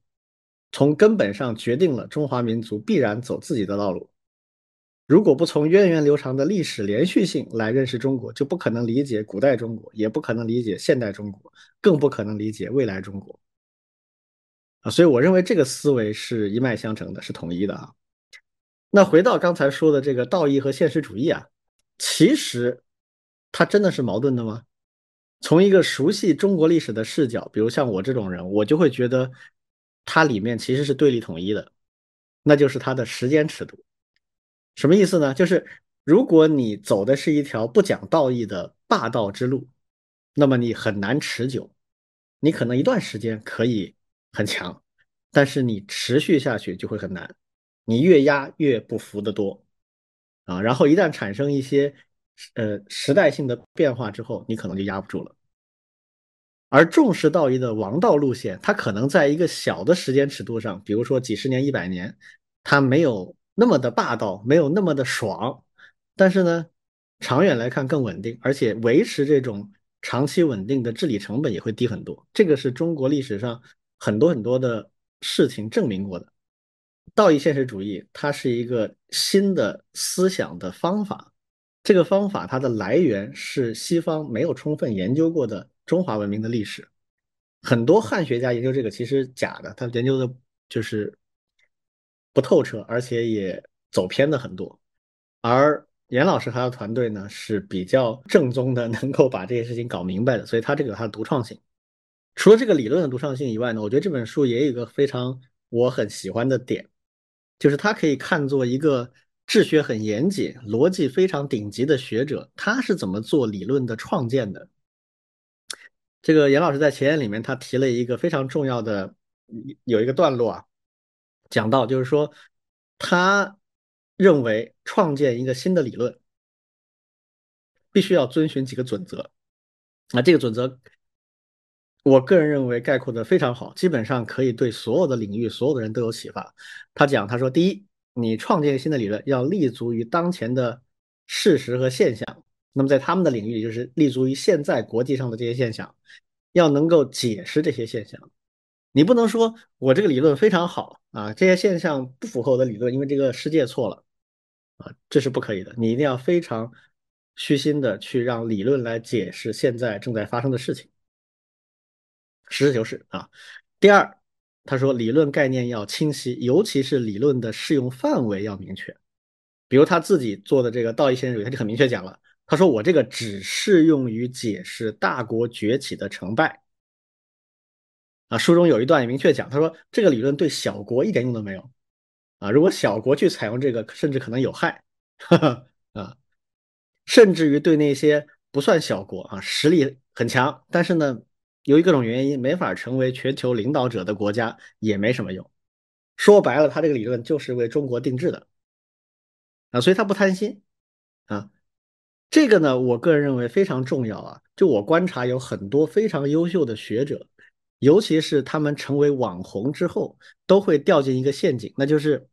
从根本上决定了中华民族必然走自己的道路。如果不从源远流长的历史连续性来认识中国，就不可能理解古代中国，也不可能理解现代中国，更不可能理解未来中国。啊，所以我认为这个思维是一脉相承的，是统一的啊。那回到刚才说的这个道义和现实主义啊，其实它真的是矛盾的吗？从一个熟悉中国历史的视角，比如像我这种人，我就会觉得它里面其实是对立统一的，那就是它的时间尺度。什么意思呢？就是如果你走的是一条不讲道义的霸道之路，那么你很难持久。你可能一段时间可以很强，但是你持续下去就会很难，你越压越不服得多啊。然后一旦产生一些呃时代性的变化之后，你可能就压不住了。而重视道义的王道路线，它可能在一个小的时间尺度上，比如说几十年一百年，它没有那么的霸道，没有那么的爽，但是呢长远来看更稳定，而且维持这种长期稳定的治理成本也会低很多。这个是中国历史上很多很多的事情证明过的。道义现实主义它是一个新的思想的方法，这个方法它的来源是西方没有充分研究过的中华文明的历史。很多汉学家研究这个其实假的，他研究的就是不透彻，而且也走偏的很多。而严老师他的团队呢是比较正宗的，能够把这些事情搞明白的，所以他这个有他的独创性。除了这个理论的独创性以外呢，我觉得这本书也有一个非常我很喜欢的点，就是它可以看作一个治学很严谨、逻辑非常顶级的学者，他是怎么做理论的创建的。这个严老师在前言里面他提了一个非常重要的有一个段落啊，讲到就是说他认为创建一个新的理论必须要遵循几个准则。那这个准则我个人认为概括的非常好，基本上可以对所有的领域所有的人都有启发。他讲他说，第一，你创建新的理论要立足于当前的事实和现象，那么在他们的领域就是立足于现在国际上的这些现象，要能够解释这些现象。你不能说我这个理论非常好啊，这些现象不符合我的理论，因为这个世界错了啊，这是不可以的。你一定要非常虚心的去让理论来解释现在正在发生的事情，实事求是啊。第二，他说理论概念要清晰，尤其是理论的适用范围要明确。比如他自己做的这个道义现实主义，他就很明确讲了，他说我这个只适用于解释大国崛起的成败啊。书中有一段也明确讲，他说这个理论对小国一点用都没有啊，如果小国去采用这个，甚至可能有害呵呵啊，甚至于对那些不算小国啊，实力很强但是呢由于各种原因没法成为全球领导者的国家也没什么用。说白了，他这个理论就是为中国定制的啊，所以他不贪心啊。这个呢，我个人认为非常重要啊。就我观察，有很多非常优秀的学者，尤其是他们成为网红之后，都会掉进一个陷阱，那就是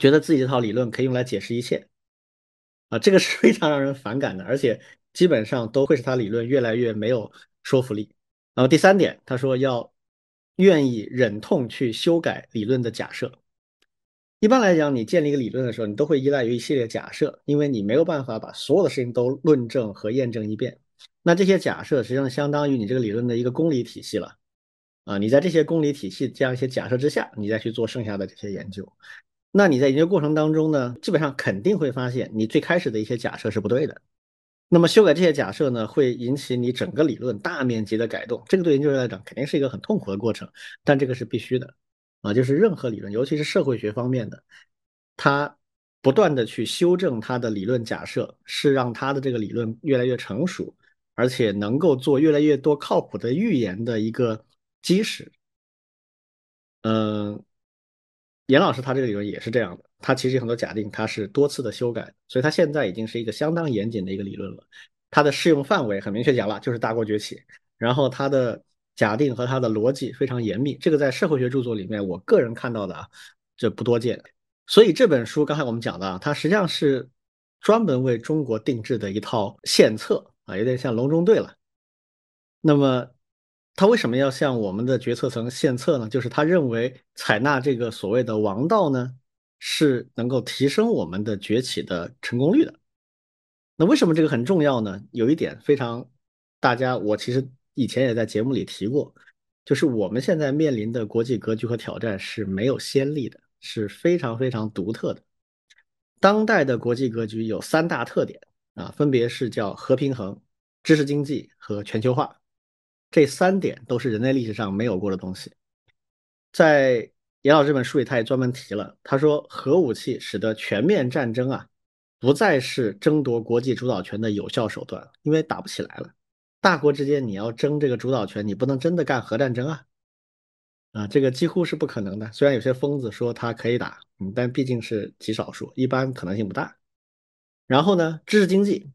觉得自己这套理论可以用来解释一切啊，这个是非常让人反感的，而且基本上都会使他理论越来越没有说服力。然后第三点，他说要愿意忍痛去修改理论的假设。一般来讲，你建立一个理论的时候，你都会依赖于一系列假设，因为你没有办法把所有的事情都论证和验证一遍。那这些假设实际上相当于你这个理论的一个公理体系了啊，你在这些公理体系这样一些假设之下，你再去做剩下的这些研究。那你在研究过程当中呢，基本上肯定会发现你最开始的一些假设是不对的。那么修改这些假设呢，会引起你整个理论大面积的改动，这个对研究者来讲肯定是一个很痛苦的过程，但这个是必须的啊，就是任何理论，尤其是社会学方面的，它不断的去修正它的理论假设，是让它的这个理论越来越成熟，而且能够做越来越多靠谱的预言的一个基石。嗯、呃，严老师他这个理论也是这样的，他其实很多假定他是多次的修改，所以他现在已经是一个相当严谨的一个理论了。他的适用范围很明确讲了，就是大国崛起，然后他的假定和他的逻辑非常严密，这个在社会学著作里面我个人看到的啊，这不多见。所以这本书刚才我们讲的啊，它实际上是专门为中国定制的一套献策啊，有点像隆中对了。那么他为什么要向我们的决策层献策呢？就是他认为采纳这个所谓的王道呢，是能够提升我们的崛起的成功率的。那为什么这个很重要呢？有一点非常大家，我其实以前也在节目里提过，就是我们现在面临的国际格局和挑战是没有先例的，是非常非常独特的。当代的国际格局有三大特点啊，分别是叫核平衡、知识经济和全球化，这三点都是人类历史上没有过的东西。在严老这本书里他也专门提了，他说核武器使得全面战争啊不再是争夺国际主导权的有效手段，因为打不起来了，大国之间你要争这个主导权，你不能真的干核战争啊啊，这个几乎是不可能的。虽然有些疯子说他可以打，嗯，但毕竟是极少数，一般可能性不大。然后呢，知识经济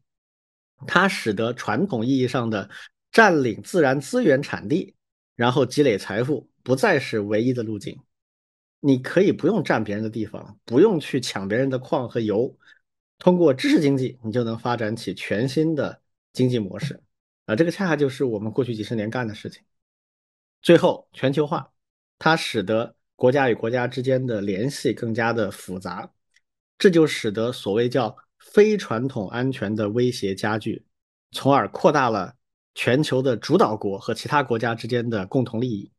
它使得传统意义上的占领自然资源产地然后积累财富不再是唯一的路径，你可以不用占别人的地方，不用去抢别人的矿和油，通过知识经济你就能发展起全新的经济模式啊，这个恰恰就是我们过去几十年干的事情。最后全球化，它使得国家与国家之间的联系更加的复杂，这就使得所谓叫非传统安全的威胁加剧，从而扩大了全球的主导国和其他国家之间的共同利益。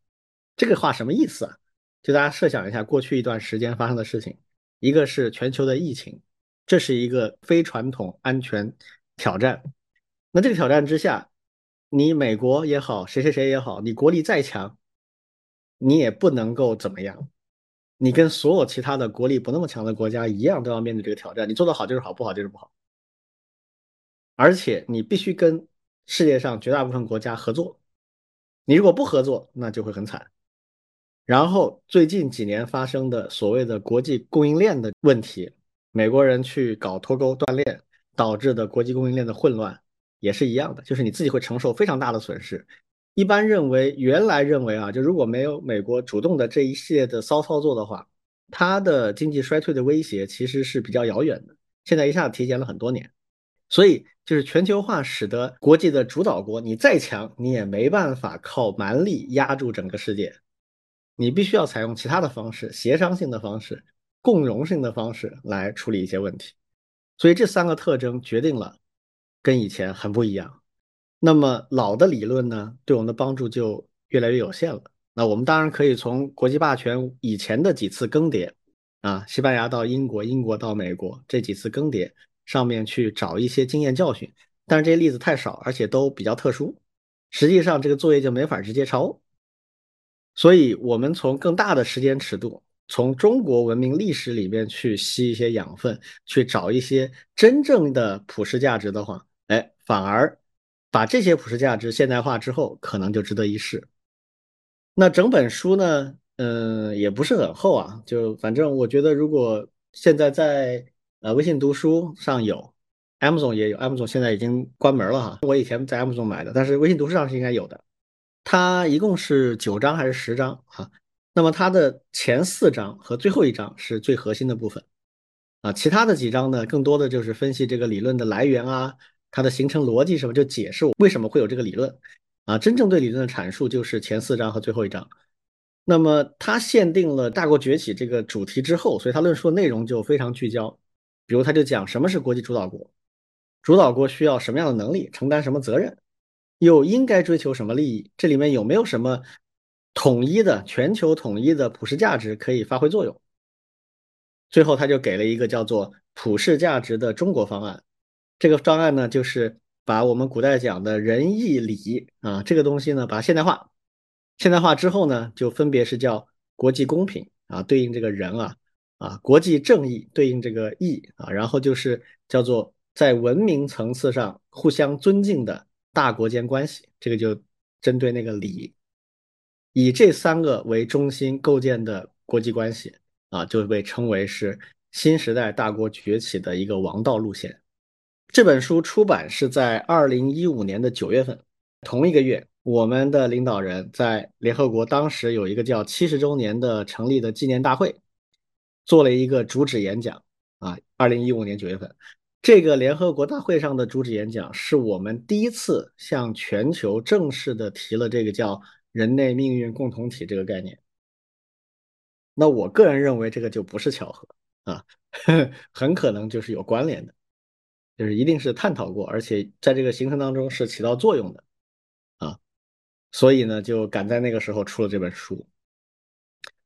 这个话什么意思啊？就大家设想一下过去一段时间发生的事情，一个是全球的疫情，这是一个非传统安全挑战。那这个挑战之下，你美国也好，谁谁谁也好，你国力再强，你也不能够怎么样，你跟所有其他的国力不那么强的国家一样都要面对这个挑战，你做得好就是好，不好就是不好。而且你必须跟世界上绝大部分国家合作，你如果不合作那就会很惨。然后最近几年发生的所谓的国际供应链的问题，美国人去搞脱钩断链导致的国际供应链的混乱也是一样的，就是你自己会承受非常大的损失。一般认为原来认为啊，就如果没有美国主动的这一系列的骚操作的话，它的经济衰退的威胁其实是比较遥远的，现在一下子提前了很多年。所以就是全球化使得国际的主导国你再强，你也没办法靠蛮力压住整个世界，你必须要采用其他的方式，协商性的方式，共融性的方式来处理一些问题。所以这三个特征决定了跟以前很不一样。那么老的理论呢，对我们的帮助就越来越有限了。那我们当然可以从国际霸权以前的几次更迭啊，西班牙到英国，英国到美国，这几次更迭上面去找一些经验教训，但是这些例子太少，而且都比较特殊，实际上这个作业就没法直接抄。所以我们从更大的时间尺度，从中国文明历史里面去吸一些养分，去找一些真正的普世价值的话，哎，反而把这些普世价值现代化之后可能就值得一试。那整本书呢，嗯，也不是很厚啊，就反正我觉得如果现在在呃微信读书上有， Amazon 也有， Amazon 现在已经关门了哈，我以前在 Amazon 买的，但是微信读书上是应该有的。它一共是九章还是十章啊？那么它的前四章和最后一章是最核心的部分啊，其他的几章呢，更多的就是分析这个理论的来源啊，它的形成逻辑什么，就解释我为什么会有这个理论啊。真正对理论的阐述就是前四章和最后一章。那么它限定了大国崛起这个主题之后，所以它论述的内容就非常聚焦。比如它就讲什么是国际主导国，主导国需要什么样的能力，承担什么责任，又应该追求什么利益，这里面有没有什么统一的全球统一的普世价值可以发挥作用。最后他就给了一个叫做普世价值的中国方案。这个方案呢，就是把我们古代讲的仁义礼啊这个东西呢把它现代化，现代化之后呢就分别是叫国际公平啊对应这个仁啊啊国际正义对应这个义啊，然后就是叫做在文明层次上互相尊敬的大国间关系，这个就针对那个礼，以这三个为中心构建的国际关系啊，就被称为是新时代大国崛起的一个王道路线。这本书出版是在二零一五年的九月份，同一个月我们的领导人在联合国当时有一个叫七十周年的成立的纪念大会做了一个主旨演讲啊。二零一五年九月份这个联合国大会上的主旨演讲是我们第一次向全球正式的提了这个叫人类命运共同体这个概念。那我个人认为这个就不是巧合啊，呵呵，很可能就是有关联的，就是一定是探讨过，而且在这个形成当中是起到作用的啊。所以呢就赶在那个时候出了这本书。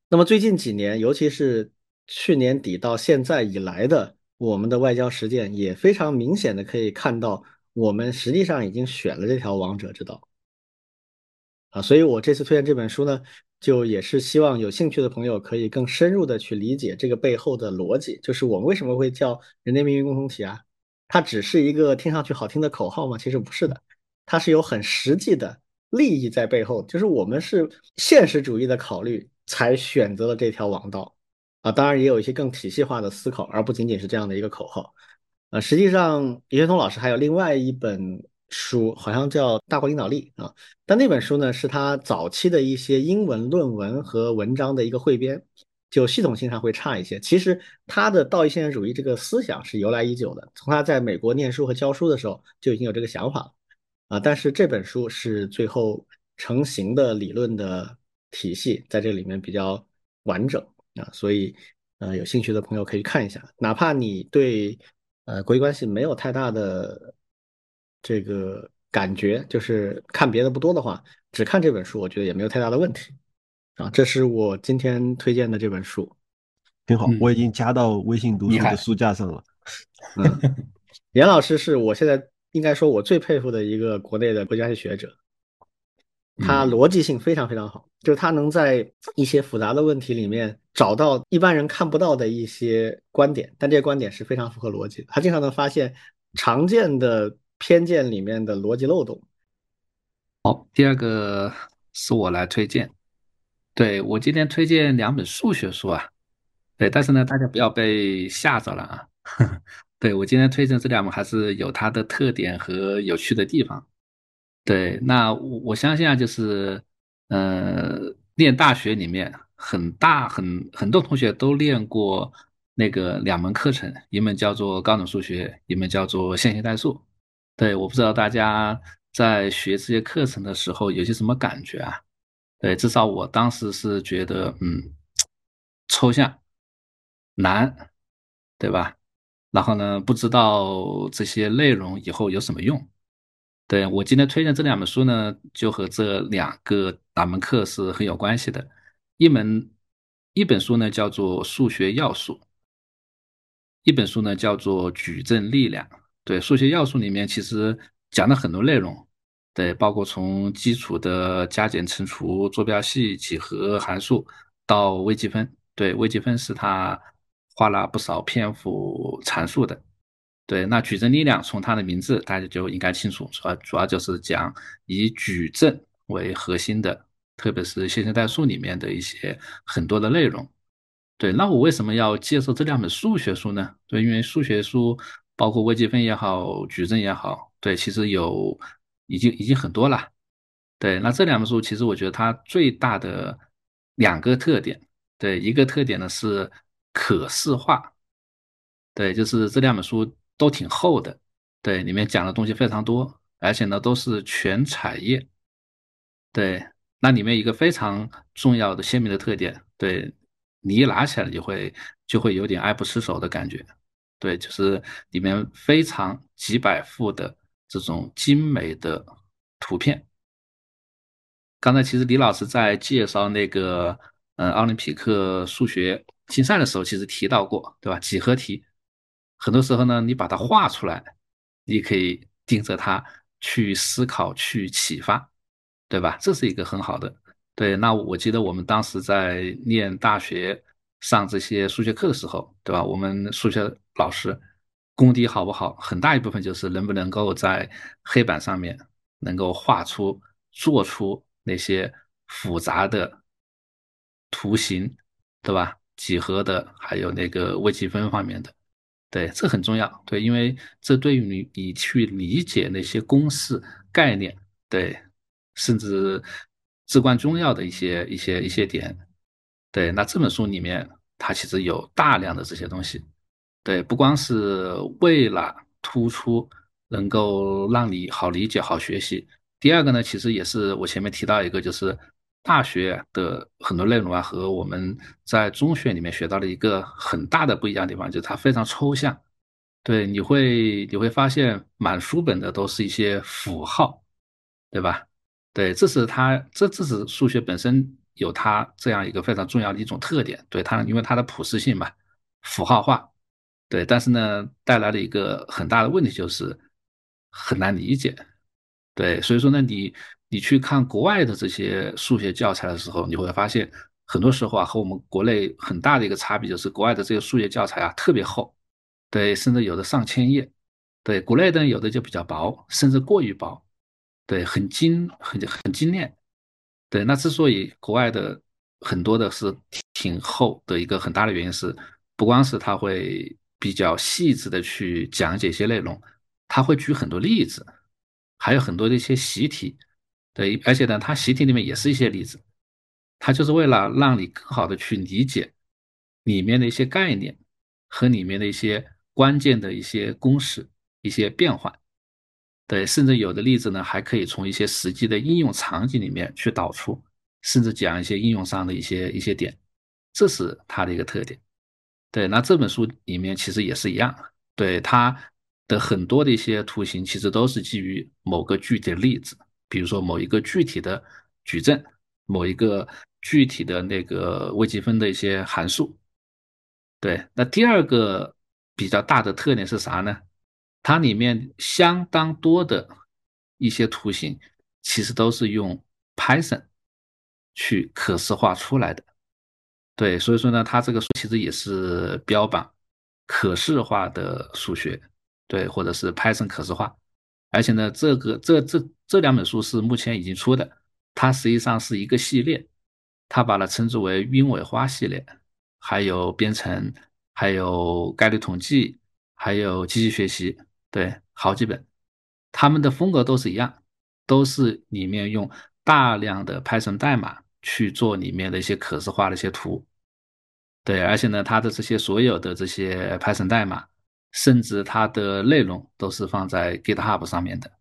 那么最近几年，尤其是去年底到现在以来的我们的外交实践，也非常明显的可以看到我们实际上已经选了这条王者之道啊。所以我这次推荐这本书呢，就也是希望有兴趣的朋友可以更深入的去理解这个背后的逻辑，就是我们为什么会叫人类命运共同体啊？它只是一个听上去好听的口号吗？其实不是的，它是有很实际的利益在背后，就是我们是现实主义的考虑才选择了这条王道啊。当然也有一些更体系化的思考，而不仅仅是这样的一个口号啊。实际上余学通老师还有另外一本书，好像叫《大国领导力》啊，但那本书呢是他早期的一些英文论文和文章的一个汇编，就系统性上会差一些。其实他的道义现实主义这个思想是由来已久的，从他在美国念书和教书的时候就已经有这个想法了啊。但是这本书是最后成型的理论的体系在这里面比较完整啊，所以呃有兴趣的朋友可以看一下，哪怕你对呃国际关系没有太大的这个感觉，就是看别的不多的话，只看这本书我觉得也没有太大的问题啊。这是我今天推荐的这本书，挺好，我已经加到微信读书的书架上了。嗯，严老师是我现在应该说我最佩服的一个国内的国际关系学者，他逻辑性非常非常好，就是他能在一些复杂的问题里面找到一般人看不到的一些观点，但这些观点是非常符合逻辑的。他经常能发现常见的偏见里面的逻辑漏洞。好，第二个是我来推荐。对，我今天推荐两本数学书啊。对，但是呢，大家不要被吓着了啊。对，我今天推荐这两本还是有它的特点和有趣的地方。对，那我相信啊，就是呃，念大学里面很大很很多同学都练过那个两门课程，一门叫做高等数学，一门叫做线性代数。对，我不知道大家在学这些课程的时候有些什么感觉啊？对，至少我当时是觉得，嗯，抽象、难，对吧？然后呢，不知道这些内容以后有什么用。对，我今天推荐这两本书呢，就和这两个大门课是很有关系的。一门一本书呢叫做《数学要素》，一本书呢叫做《矩阵力量》。对，数学要素里面其实讲了很多内容，对，包括从基础的加减乘除、坐标系、几何函数到微积分。对，微积分是他花了不少篇幅阐述的。对，那矩阵力量从它的名字大家就应该清楚，主要主要就是讲以矩阵为核心的，特别是线性代数里面的一些很多的内容。对，那我为什么要介绍这两本数学书呢？对，因为数学书包括微积分也好，矩阵也好，对，其实有已经已经很多了。对，那这两本书其实我觉得它最大的两个特点，对，一个特点呢是可视化，对，就是这两本书都挺厚的，对，里面讲的东西非常多，而且呢都是全产业。对，那里面一个非常重要的鲜明的特点，对你一拿起来就会就会有点爱不释手的感觉。对，就是里面非常几百幅的这种精美的图片。刚才其实李老师在介绍那个嗯奥林匹克数学竞赛的时候，其实提到过，对吧？几何题，很多时候呢，你把它画出来。你可以盯着它去思考去启发，对吧？这是一个很好的。对，那我记得我们当时在念大学上这些数学课的时候，对吧？我们数学老师功底好不好，很大一部分就是能不能够在黑板上面能够画出做出那些复杂的图形，对吧？几何的还有那个微积分方面的。对，这很重要。对，因为这对于你你去理解那些公式概念，对，甚至至关重要的一些一些一些点。对，那这本书里面它其实有大量的这些东西。对，不光是为了突出能够让你好理解好学习。第二个呢，其实也是我前面提到一个，就是大学的很多内容啊，和我们在中学里面学到的一个很大的不一样的地方，就是它非常抽象。对，你会你会发现满书本的都是一些符号，对吧？对，这是它这这是数学本身有它这样一个非常重要的一种特点。对，它因为它的普适性嘛，符号化。对，但是呢，带来了一个很大的问题，就是很难理解。对，所以说呢，你。你去看国外的这些数学教材的时候，你会发现很多时候啊，和我们国内很大的一个差别就是国外的这个数学教材啊特别厚，对，甚至有的上千页，对，国内的有的就比较薄，甚至过于薄，对，很精很很精炼，对，那之所以国外的很多的是挺厚的一个很大的原因是，不光是它会比较细致的去讲解一些内容，它会举很多例子，还有很多的一些习题。对，而且呢，它习题里面也是一些例子，它就是为了让你更好的去理解里面的一些概念和里面的一些关键的一些公式、一些变换。对，甚至有的例子呢，还可以从一些实际的应用场景里面去导出，甚至讲一些应用上的一些一些点，这是它的一个特点。对，那这本书里面其实也是一样，对，它的很多的一些图形其实都是基于某个具体的例子。比如说某一个具体的矩阵，某一个具体的那个微积分的一些函数。对，那第二个比较大的特点是啥呢？它里面相当多的一些图形其实都是用 Python 去可视化出来的。对，所以说呢，它这个书其实也是标榜可视化的数学，对，或者是 Python 可视化。而且呢，这个这这这两本书是目前已经出的，它实际上是一个系列，它把它称之为鸢尾花系列，还有编程，还有概率统计，还有机器学习，对，好几本，他们的风格都是一样，都是里面用大量的 Python 代码去做里面的一些可视化的一些图，对，而且呢，它的这些所有的这些 Python 代码。甚至它的内容都是放在 GitHub 上面的，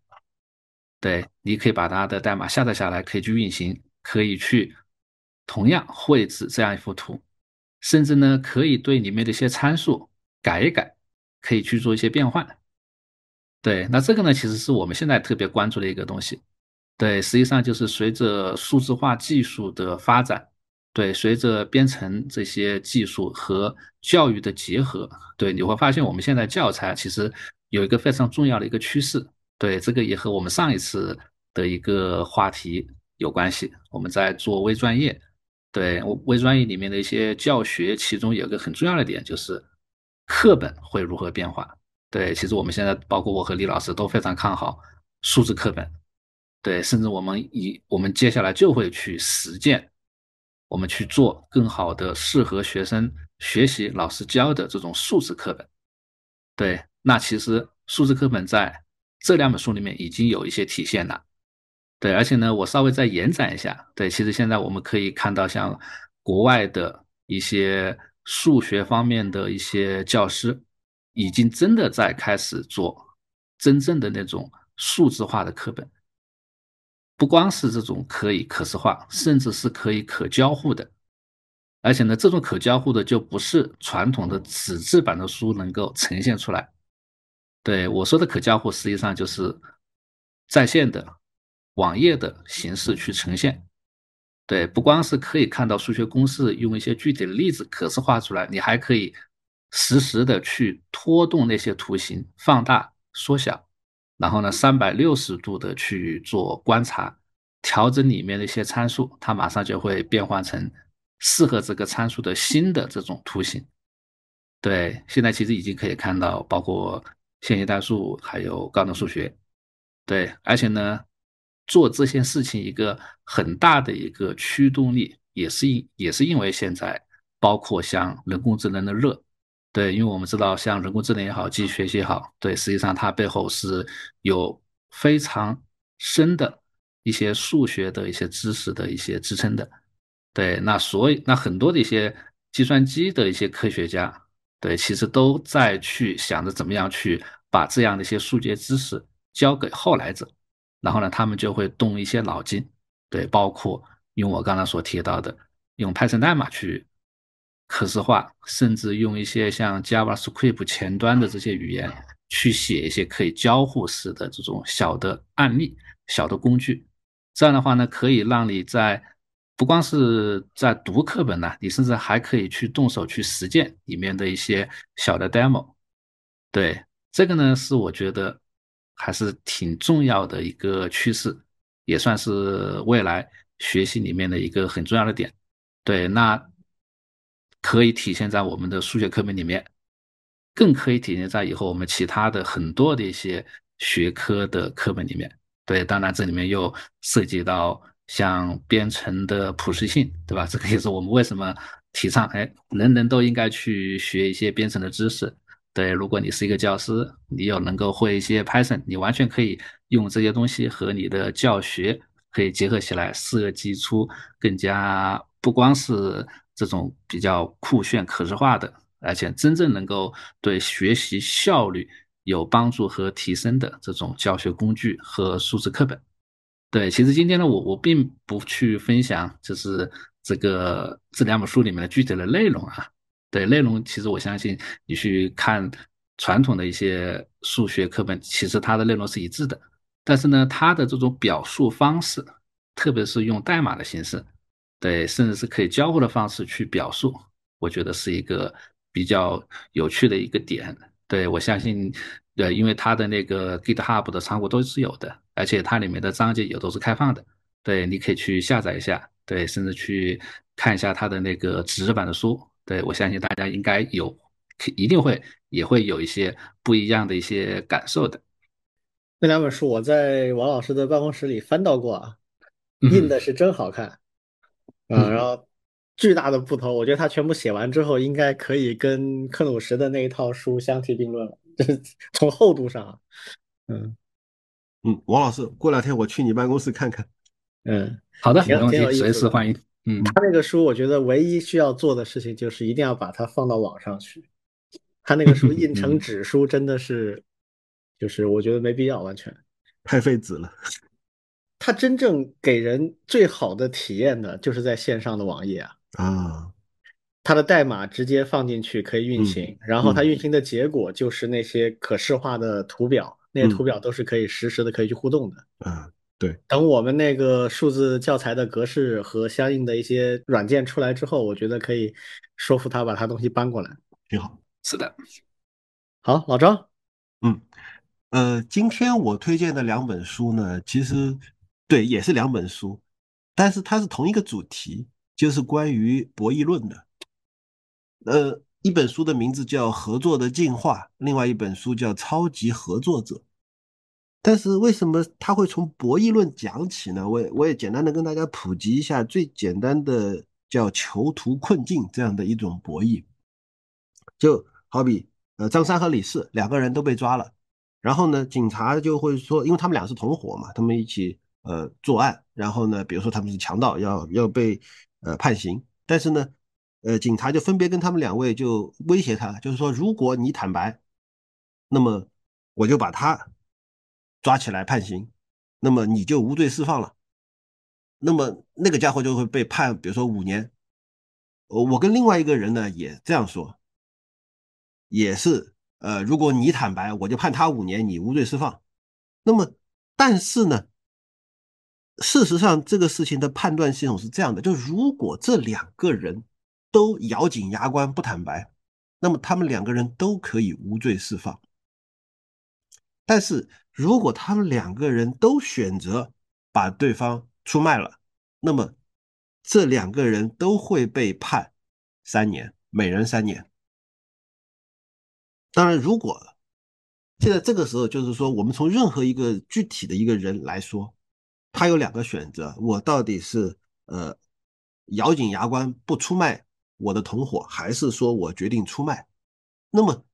对，你可以把它的代码下载下来，可以去运行，可以去同样绘制这样一幅图，甚至呢可以对里面的一些参数改一改，可以去做一些变换。对，那这个呢其实是我们现在特别关注的一个东西，对，实际上就是随着数字化技术的发展，对，随着编程这些技术和教育的结合，对，你会发现我们现在教材其实有一个非常重要的一个趋势，对，这个也和我们上一次的一个话题有关系，我们在做微专业，对，微专业里面的一些教学，其中有一个很重要的点就是课本会如何变化，对，其实我们现在包括我和李老师都非常看好数字课本，对，甚至我们以我们接下来就会去实践，我们去做更好的适合学生学习老师教的这种数字课本。对，那其实数字课本在这两本书里面已经有一些体现了。对，而且呢我稍微再延展一下，对，其实现在我们可以看到像国外的一些数学方面的一些教师已经真的在开始做真正的那种数字化的课本，不光是这种可以可视化，甚至是可以可交互的。而且呢，这种可交互的就不是传统的纸质版的书能够呈现出来。对，我说的可交互，实际上就是在线的网页的形式去呈现。对，不光是可以看到数学公式，用一些具体的例子可视化出来，你还可以实时的去拖动那些图形，放大、缩小，然后呢三百六十度的去做观察，调整里面的一些参数，它马上就会变换成适合这个参数的新的这种图形。对，现在其实已经可以看到，包括线性代数还有高等数学。对，而且呢，做这些事情一个很大的一个驱动力，也是也是因为现在包括像人工智能的热，对，因为我们知道像人工智能也好，机器学习也好，对，实际上它背后是有非常深的一些数学的一些知识的一些支撑的，对，那所以那很多的一些计算机的一些科学家，对，其实都在去想着怎么样去把这样的一些数学知识交给后来者。然后呢，他们就会动一些脑筋，对，包括用我刚才所提到的，用 Python 代码去可视化，甚至用一些像 JavaScript 前端的这些语言去写一些可以交互式的这种小的案例、小的工具。这样的话呢，可以让你在不光是在读课本呢，你甚至还可以去动手去实践里面的一些小的 demo。对，这个呢是我觉得还是挺重要的一个趋势，也算是未来学习里面的一个很重要的点。对，那可以体现在我们的数学课本里面，更可以体现在以后我们其他的很多的一些学科的课本里面。对，当然这里面又涉及到像编程的普适性，对吧？这个也是我们为什么提倡，哎，人人都应该去学一些编程的知识。对，如果你是一个教师，你有能够会一些 Python， 你完全可以用这些东西和你的教学可以结合起来，设计出更加不光是这种比较酷炫可视化的，而且真正能够对学习效率有帮助和提升的这种教学工具和数字课本。对，其实今天呢，我我并不去分享就是这个这两本书里面的具体的内容啊。对，内容其实我相信你去看传统的一些数学课本，其实它的内容是一致的，但是呢，它的这种表述方式，特别是用代码的形式，对，甚至是可以交互的方式去表述，我觉得是一个比较有趣的一个点。对，我相信，对，因为它的那个 GitHub 的仓库都是有的，而且它里面的章节也都是开放的，对，你可以去下载一下，对，甚至去看一下它的那个纸质版的书。对，我相信大家应该有，一定会也会有一些不一样的一些感受的。那两本书我在王老师的办公室里翻到过啊，印的是真好看啊、嗯呃，然后巨大的不同，我觉得他全部写完之后，应该可以跟克努什的那一套书相提并论了，就是从厚度上、啊。嗯嗯，王老师，过两天我去你办公室看看。嗯，好的，没问题，随时欢迎。嗯，他那个书我觉得唯一需要做的事情就是一定要把它放到网上去。他那个书印成纸书真的是就是我觉得没必要，完全太费纸了。他真正给人最好的体验的就是在线上的网页啊。啊，他的代码直接放进去可以运行，然后他运行的结果就是那些可视化的图表，那些图表都是可以实时的可以去互动的。啊，对，等我们那个数字教材的格式和相应的一些软件出来之后，我觉得可以说服他把他东西搬过来，挺好。是的，好，老张，嗯，呃，今天我推荐的两本书呢，其实对也是两本书，但是它是同一个主题，就是关于博弈论的。呃，一本书的名字叫《合作的进化》，另外一本书叫《超级合作者》。但是为什么他会从博弈论讲起呢？我也我也简单的跟大家普及一下，最简单的叫囚徒困境这样的一种博弈。就好比呃张三和李四两个人都被抓了，然后呢警察就会说，因为他们俩是同伙嘛，他们一起呃作案，然后呢比如说他们是强盗，要要被呃判刑，但是呢呃警察就分别跟他们两位就威胁他，就是说如果你坦白，那么我就把他抓起来判刑，那么你就无罪释放了。那么那个家伙就会被判，比如说五年。我跟另外一个人呢也这样说，也是呃，如果你坦白，我就判他五年，你无罪释放。那么但是呢，事实上这个事情的判断系统是这样的，就如果这两个人都咬紧牙关不坦白，那么他们两个人都可以无罪释放。但是如果他们两个人都选择把对方出卖了，那么这两个人都会被判三年，每人三年。当然，如果现在这个时候，就是说我们从任何一个具体的一个人来说，他有两个选择，我到底是呃咬紧牙关不出卖我的同伙，还是说我决定出卖。那么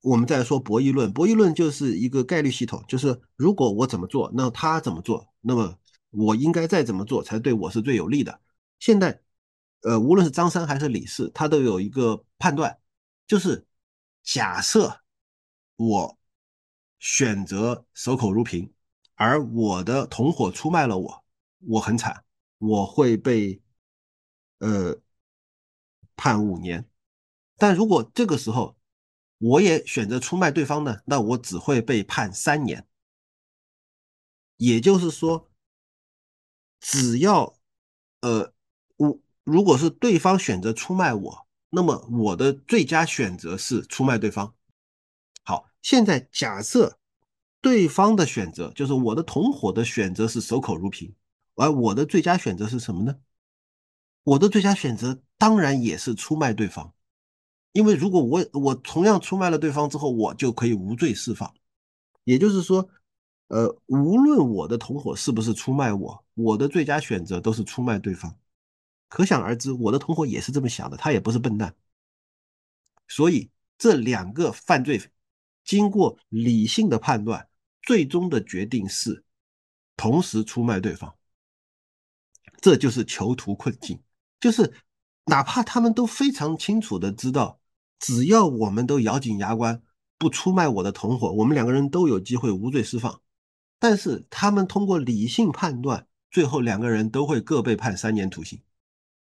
我们再说博弈论，博弈论就是一个概率系统，就是如果我怎么做，那他怎么做，那么我应该再怎么做才对我是最有利的。现在呃，无论是张三还是李四，他都有一个判断，就是假设我选择守口如瓶，而我的同伙出卖了我，我很惨，我会被呃判五年。但如果这个时候我也选择出卖对方呢，那我只会被判三年。也就是说，只要呃，我如果是对方选择出卖我，那么我的最佳选择是出卖对方。好，现在假设对方的选择，就是我的同伙的选择是守口如瓶，而我的最佳选择是什么呢？我的最佳选择当然也是出卖对方。因为如果我我同样出卖了对方之后，我就可以无罪释放。也就是说，呃，无论我的同伙是不是出卖我，我的最佳选择都是出卖对方。可想而知，我的同伙也是这么想的，他也不是笨蛋。所以这两个犯罪经过理性的判断，最终的决定是同时出卖对方。这就是囚徒困境，就是哪怕他们都非常清楚的知道，只要我们都咬紧牙关不出卖我的同伙，我们两个人都有机会无罪释放。但是他们通过理性判断，最后两个人都会各被判三年徒刑。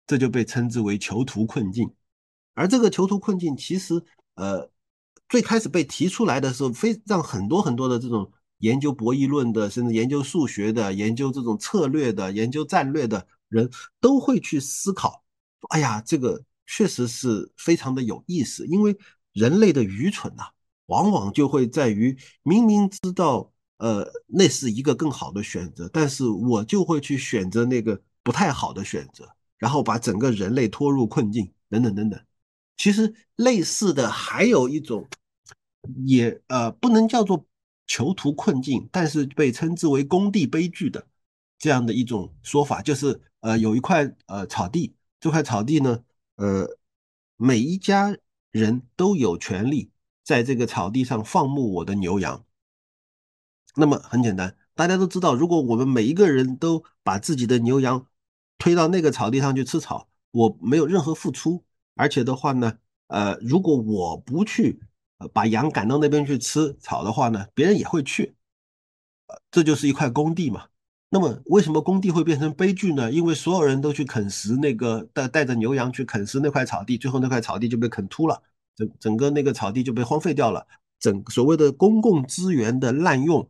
这就被称之为囚徒困境。而这个囚徒困境其实呃，最开始被提出来的时候，非让很多很多的这种研究博弈论的，甚至研究数学的，研究这种策略的，研究战略的人都会去思考，哎呀，这个确实是非常的有意思。因为人类的愚蠢啊，往往就会在于明明知道呃，那是一个更好的选择，但是我就会去选择那个不太好的选择，然后把整个人类拖入困境等等等等。其实类似的还有一种也呃不能叫做囚徒困境，但是被称之为工地悲剧的这样的一种说法，就是呃有一块呃草地，这块草地呢呃每一家人都有权利在这个草地上放牧我的牛羊。那么很简单，大家都知道，如果我们每一个人都把自己的牛羊推到那个草地上去吃草，我没有任何付出，而且的话呢呃，如果我不去把羊赶到那边去吃草的话呢，别人也会去、呃、这就是一块工地嘛。那么为什么工地会变成悲剧呢？因为所有人都去啃食那个 带, 带着牛羊去啃食那块草地，最后那块草地就被啃秃了， 整, 整个那个草地就被荒废掉了，整所谓的公共资源的滥用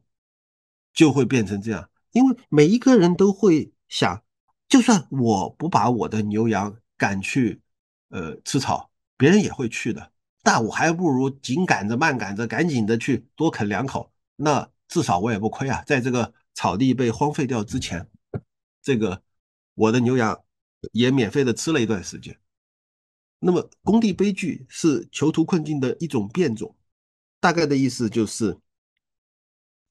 就会变成这样。因为每一个人都会想，就算我不把我的牛羊赶去呃吃草，别人也会去的，那我还不如紧赶着慢赶着赶紧的去多啃两口，那至少我也不亏啊，在这个草地被荒废掉之前，这个我的牛羊也免费的吃了一段时间。那么工地悲剧是囚徒困境的一种变种，大概的意思就是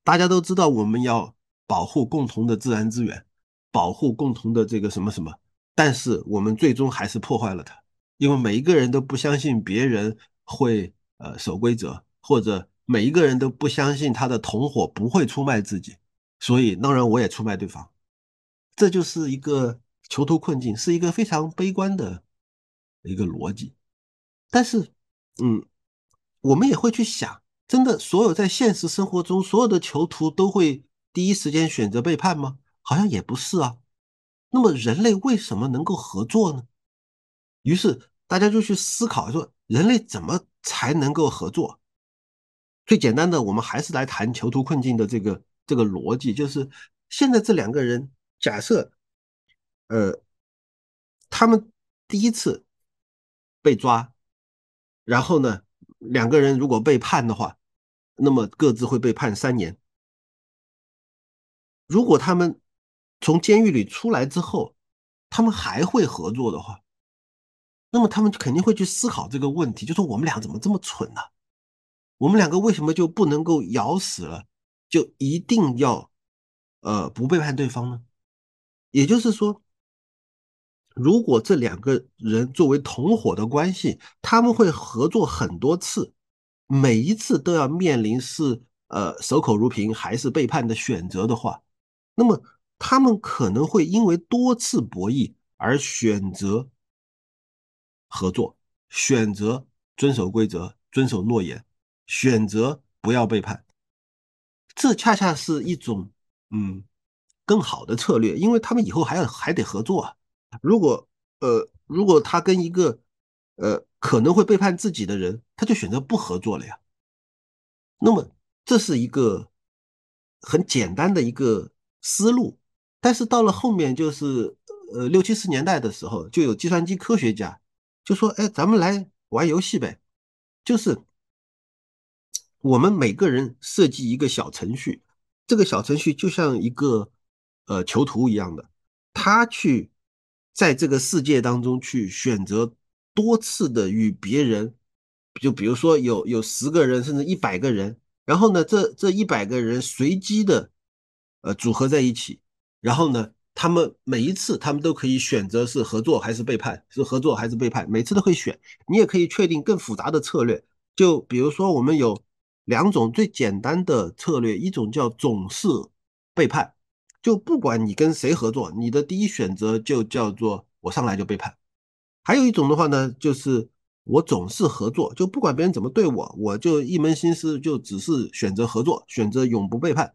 大家都知道我们要保护共同的自然资源，保护共同的这个什么什么，但是我们最终还是破坏了它。因为每一个人都不相信别人会呃守规则，或者每一个人都不相信他的同伙不会出卖自己，所以当然我也出卖对方。这就是一个囚徒困境，是一个非常悲观的一个逻辑。但是嗯，我们也会去想，真的所有在现实生活中所有的囚徒都会第一时间选择背叛吗？好像也不是啊。那么人类为什么能够合作呢？于是大家就去思考说，人类怎么才能够合作？最简单的，我们还是来谈囚徒困境的这个这个逻辑，就是现在这两个人，假设呃，他们第一次被抓，然后呢，两个人如果被判的话，那么各自会被判三年。如果他们从监狱里出来之后，他们还会合作的话，那么他们肯定会去思考这个问题，就说我们俩怎么这么蠢呢、啊？我们两个为什么就不能够咬死了，就一定要呃不背叛对方呢？也就是说，如果这两个人作为同伙的关系，他们会合作很多次，每一次都要面临是呃守口如瓶还是背叛的选择的话，那么他们可能会因为多次博弈而选择合作，选择遵守规则，遵守诺言，选择不要背叛。这恰恰是一种嗯更好的策略，因为他们以后还要还得合作啊。如果呃如果他跟一个呃可能会背叛自己的人，他就选择不合作了呀。那么这是一个很简单的一个思路，但是到了后面就是呃六七十年代的时候，就有计算机科学家就说，哎，咱们来玩游戏呗，就是我们每个人设计一个小程序，这个小程序就像一个呃囚徒一样的，他去在这个世界当中去选择多次的与别人，就比如说有有十个人甚至一百个人，然后呢这这一百个人随机的呃组合在一起，然后呢他们每一次他们都可以选择是合作还是背叛，是合作还是背叛，每次都会选。你也可以确定更复杂的策略，就比如说我们有两种最简单的策略，一种叫总是背叛，就不管你跟谁合作，你的第一选择就叫做我上来就背叛。还有一种的话呢，就是我总是合作，就不管别人怎么对我，我就一门心思就只是选择合作，选择永不背叛。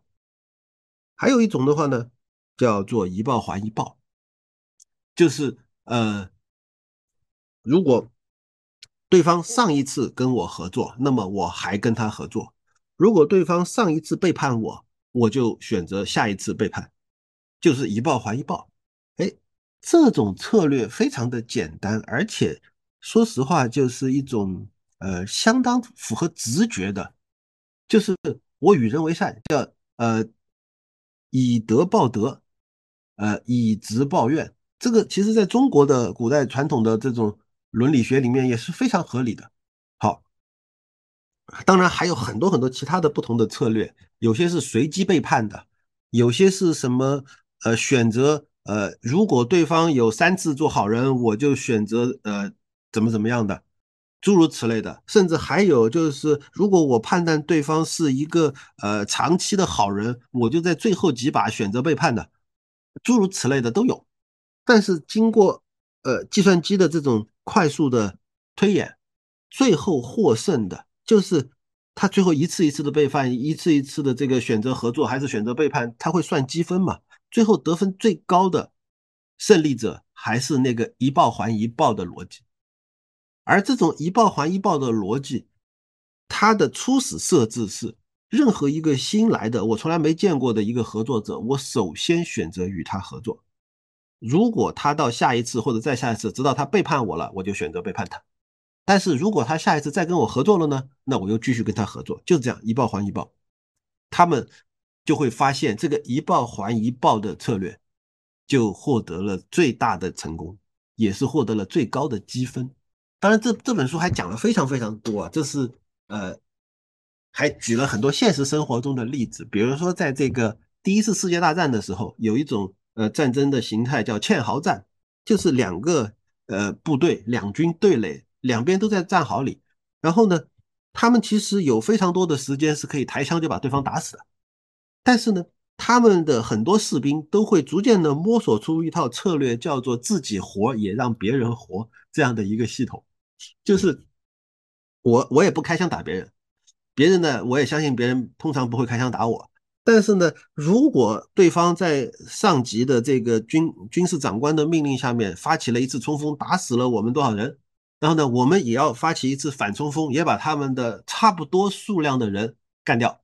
还有一种的话呢，叫做一报还一报，就是呃，如果对方上一次跟我合作，那么我还跟他合作；如果对方上一次背叛我，我就选择下一次背叛。就是一报还一报。哎，这种策略非常的简单，而且说实话就是一种呃相当符合直觉的，就是我与人为善，叫呃以德报德，呃以直报怨。这个其实在中国的古代传统的这种伦理学里面也是非常合理的。好，当然还有很多很多其他的不同的策略，有些是随机背叛的，有些是什么呃，选择呃，如果对方有三次做好人，我就选择呃怎么怎么样的，诸如此类的。甚至还有就是，如果我判断对方是一个呃长期的好人，我就在最后几把选择背叛的，诸如此类的都有。但是经过呃计算机的这种快速的推演，最后获胜的就是他最后一次一次的背叛，一次一次的这个选择合作还是选择背叛，他会算积分嘛。最后得分最高的胜利者还是那个一报还一报的逻辑。而这种一报还一报的逻辑，它的初始设置是任何一个新来的我从来没见过的一个合作者，我首先选择与他合作，如果他到下一次或者再下一次直到他背叛我了，我就选择背叛他，但是如果他下一次再跟我合作了呢，那我又继续跟他合作，就这样一报还一报。他们就会发现这个一报还一报的策略就获得了最大的成功，也是获得了最高的积分。当然这这本书还讲了非常非常多啊，这是呃还举了很多现实生活中的例子，比如说在这个第一次世界大战的时候，有一种呃战争的形态叫堑壕战，就是两个呃部队两军对垒，两边都在战壕里，然后呢他们其实有非常多的时间是可以抬枪就把对方打死的，但是呢他们的很多士兵都会逐渐的摸索出一套策略，叫做自己活也让别人活，这样的一个系统，就是我我也不开枪打别人，别人呢，我也相信别人通常不会开枪打我。但是呢，如果对方在上级的这个军军事长官的命令下面发起了一次冲锋，打死了我们多少人，然后呢，我们也要发起一次反冲锋，也把他们的差不多数量的人干掉，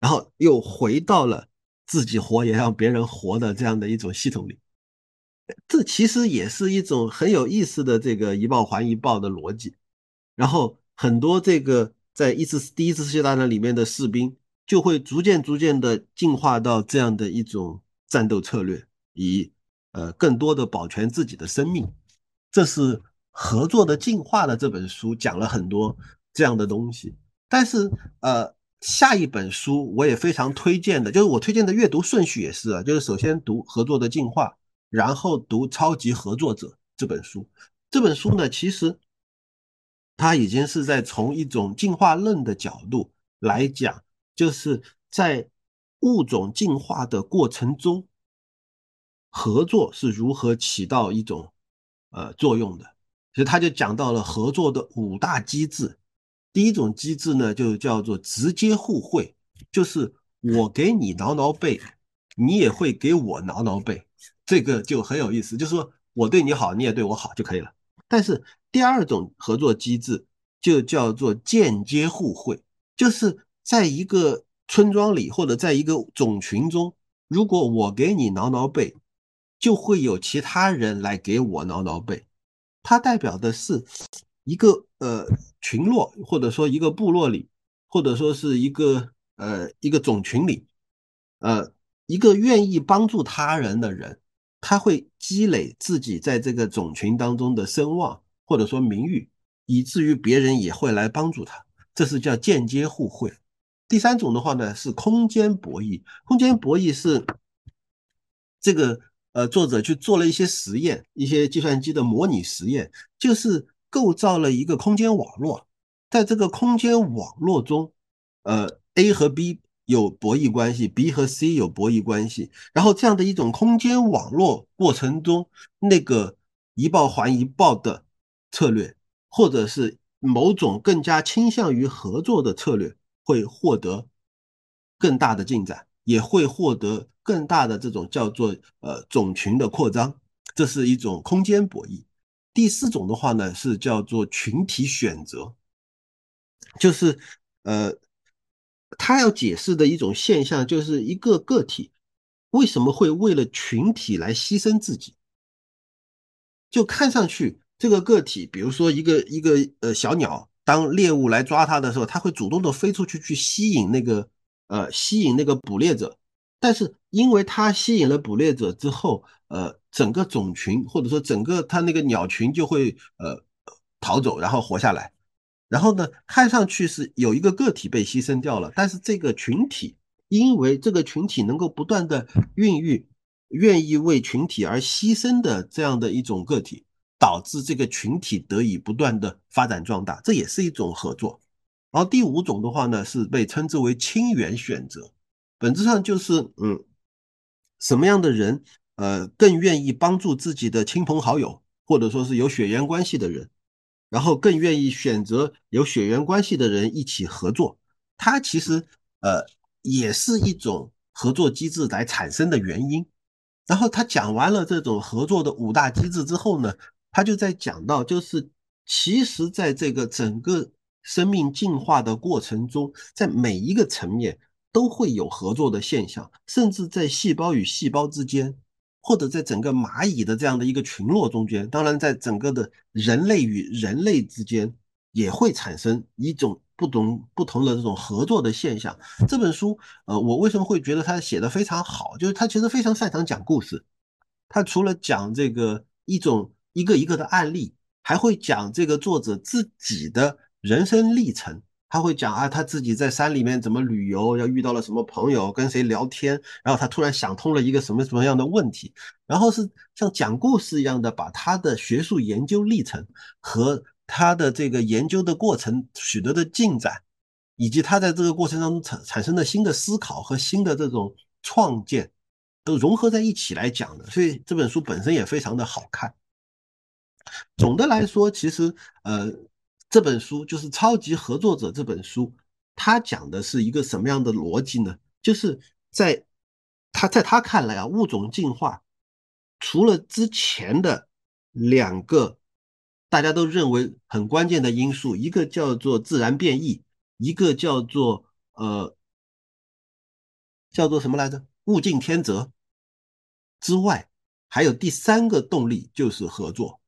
然后又回到了自己活也让别人活的这样的一种系统里。这其实也是一种很有意思的这个一报还一报的逻辑。然后很多这个在一次第一次世界大战里面的士兵就会逐渐逐渐的进化到这样的一种战斗策略，以呃更多的保全自己的生命。这是《合作的进化》的这本书讲了很多这样的东西。但是呃下一本书我也非常推荐的，就是我推荐的阅读顺序也是啊，就是首先读《合作的进化》，然后读《超级合作者》这本书。这本书呢，其实它已经是在从一种进化论的角度来讲，就是在物种进化的过程中，合作是如何起到一种呃作用的。所以他就讲到了合作的五大机制。第一种机制呢，就叫做直接互惠，就是我给你挠挠背，你也会给我挠挠背，这个就很有意思，就是说我对你好，你也对我好就可以了。但是第二种合作机制就叫做间接互惠，就是在一个村庄里或者在一个种群中，如果我给你挠挠背，就会有其他人来给我挠挠背。它代表的是一个呃群落，或者说一个部落里，或者说是一个呃一个种群里，呃一个愿意帮助他人的人，他会积累自己在这个种群当中的声望或者说名誉，以至于别人也会来帮助他，这是叫间接互惠。第三种的话呢，是空间博弈。空间博弈是这个呃作者去做了一些实验，一些计算机的模拟实验，就是构造了一个空间网络。在这个空间网络中，呃 A 和 B 有博弈关系， B 和 C 有博弈关系，然后这样的一种空间网络过程中，那个一报还一报的策略，或者是某种更加倾向于合作的策略，会获得更大的进展，也会获得更大的这种叫做呃种群的扩张，这是一种空间博弈。第四种的话呢，是叫做群体选择，就是呃他要解释的一种现象，就是一个个体为什么会为了群体来牺牲自己。就看上去这个个体，比如说一个一个呃小鸟，当猎物来抓它的时候，它会主动的飞出去去吸引那个呃吸引那个捕猎者。但是因为它吸引了捕猎者之后，呃整个种群或者说整个它那个鸟群就会呃逃走，然后活下来。然后呢，看上去是有一个个体被牺牲掉了，但是这个群体，因为这个群体能够不断的孕育愿意为群体而牺牲的这样的一种个体，导致这个群体得以不断的发展壮大，这也是一种合作。然后第五种的话呢，是被称之为亲缘选择，本质上就是嗯，什么样的人呃更愿意帮助自己的亲朋好友，或者说是有血缘关系的人，然后更愿意选择有血缘关系的人一起合作。它其实呃也是一种合作机制来产生的原因。然后他讲完了这种合作的五大机制之后呢，他就在讲到，就是其实在这个整个生命进化的过程中，在每一个层面都会有合作的现象，甚至在细胞与细胞之间，或者在整个蚂蚁的这样的一个群落中间，当然在整个的人类与人类之间也会产生一种不同不同的这种合作的现象。这本书呃，我为什么会觉得他写的非常好，就是他其实非常擅长讲故事。他除了讲这个一种一个一个的案例，还会讲这个作者自己的人生历程。他会讲啊，他自己在山里面怎么旅游，要遇到了什么朋友，跟谁聊天，然后他突然想通了一个什么什么样的问题，然后是像讲故事一样的把他的学术研究历程和他的这个研究的过程取得的进展，以及他在这个过程当中产产生的新的思考和新的这种创建，都融合在一起来讲的。所以这本书本身也非常的好看。总的来说，其实呃这本书就是《超级合作者》这本书，他讲的是一个什么样的逻辑呢？就是在他在他看来啊，物种进化除了之前的两个大家都认为很关键的因素，一个叫做自然变异，一个叫做呃叫做什么来着？物竞天择之外，还有第三个动力就是合作。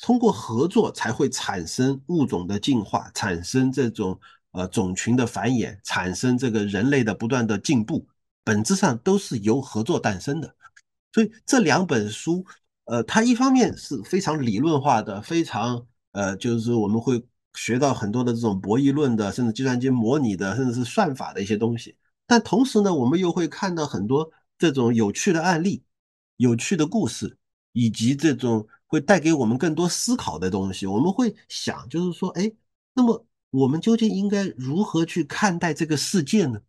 通过合作才会产生物种的进化，产生这种呃种群的繁衍，产生这个人类的不断的进步，本质上都是由合作诞生的。所以这两本书，呃，它一方面是非常理论化的，非常呃，就是我们会学到很多的这种博弈论的，甚至计算机模拟的，甚至是算法的一些东西。但同时呢，我们又会看到很多这种有趣的案例、有趣的故事，以及这种会带给我们更多思考的东西。我们会想，就是说，哎，那么我们究竟应该如何去看待这个世界呢？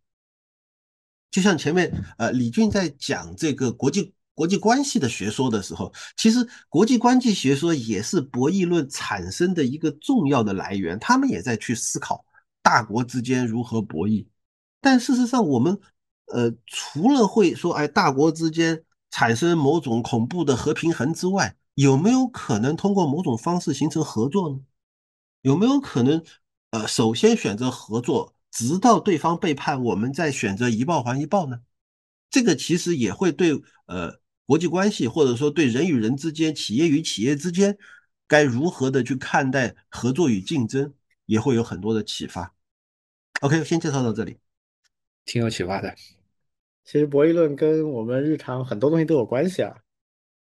就像前面呃李俊在讲这个国际国际关系的学说的时候，其实国际关系学说也是博弈论产生的一个重要的来源，他们也在去思考大国之间如何博弈。但事实上我们呃除了会说哎大国之间产生某种恐怖的核平衡之外，有没有可能通过某种方式形成合作呢？有没有可能呃首先选择合作，直到对方背叛我们再选择一报还一报呢？这个其实也会对呃国际关系，或者说对人与人之间、企业与企业之间该如何的去看待合作与竞争，也会有很多的启发。 OK， 先介绍到这里。挺有启发的。其实博弈论跟我们日常很多东西都有关系啊，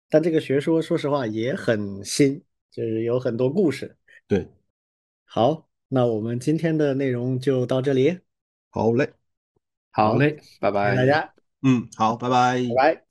但这个学说说实话也很新，就是有很多故事。对，好，那我们今天的内容就到这里。好嘞，好嘞，拜拜，谢谢大家。嗯，好，拜拜，拜拜。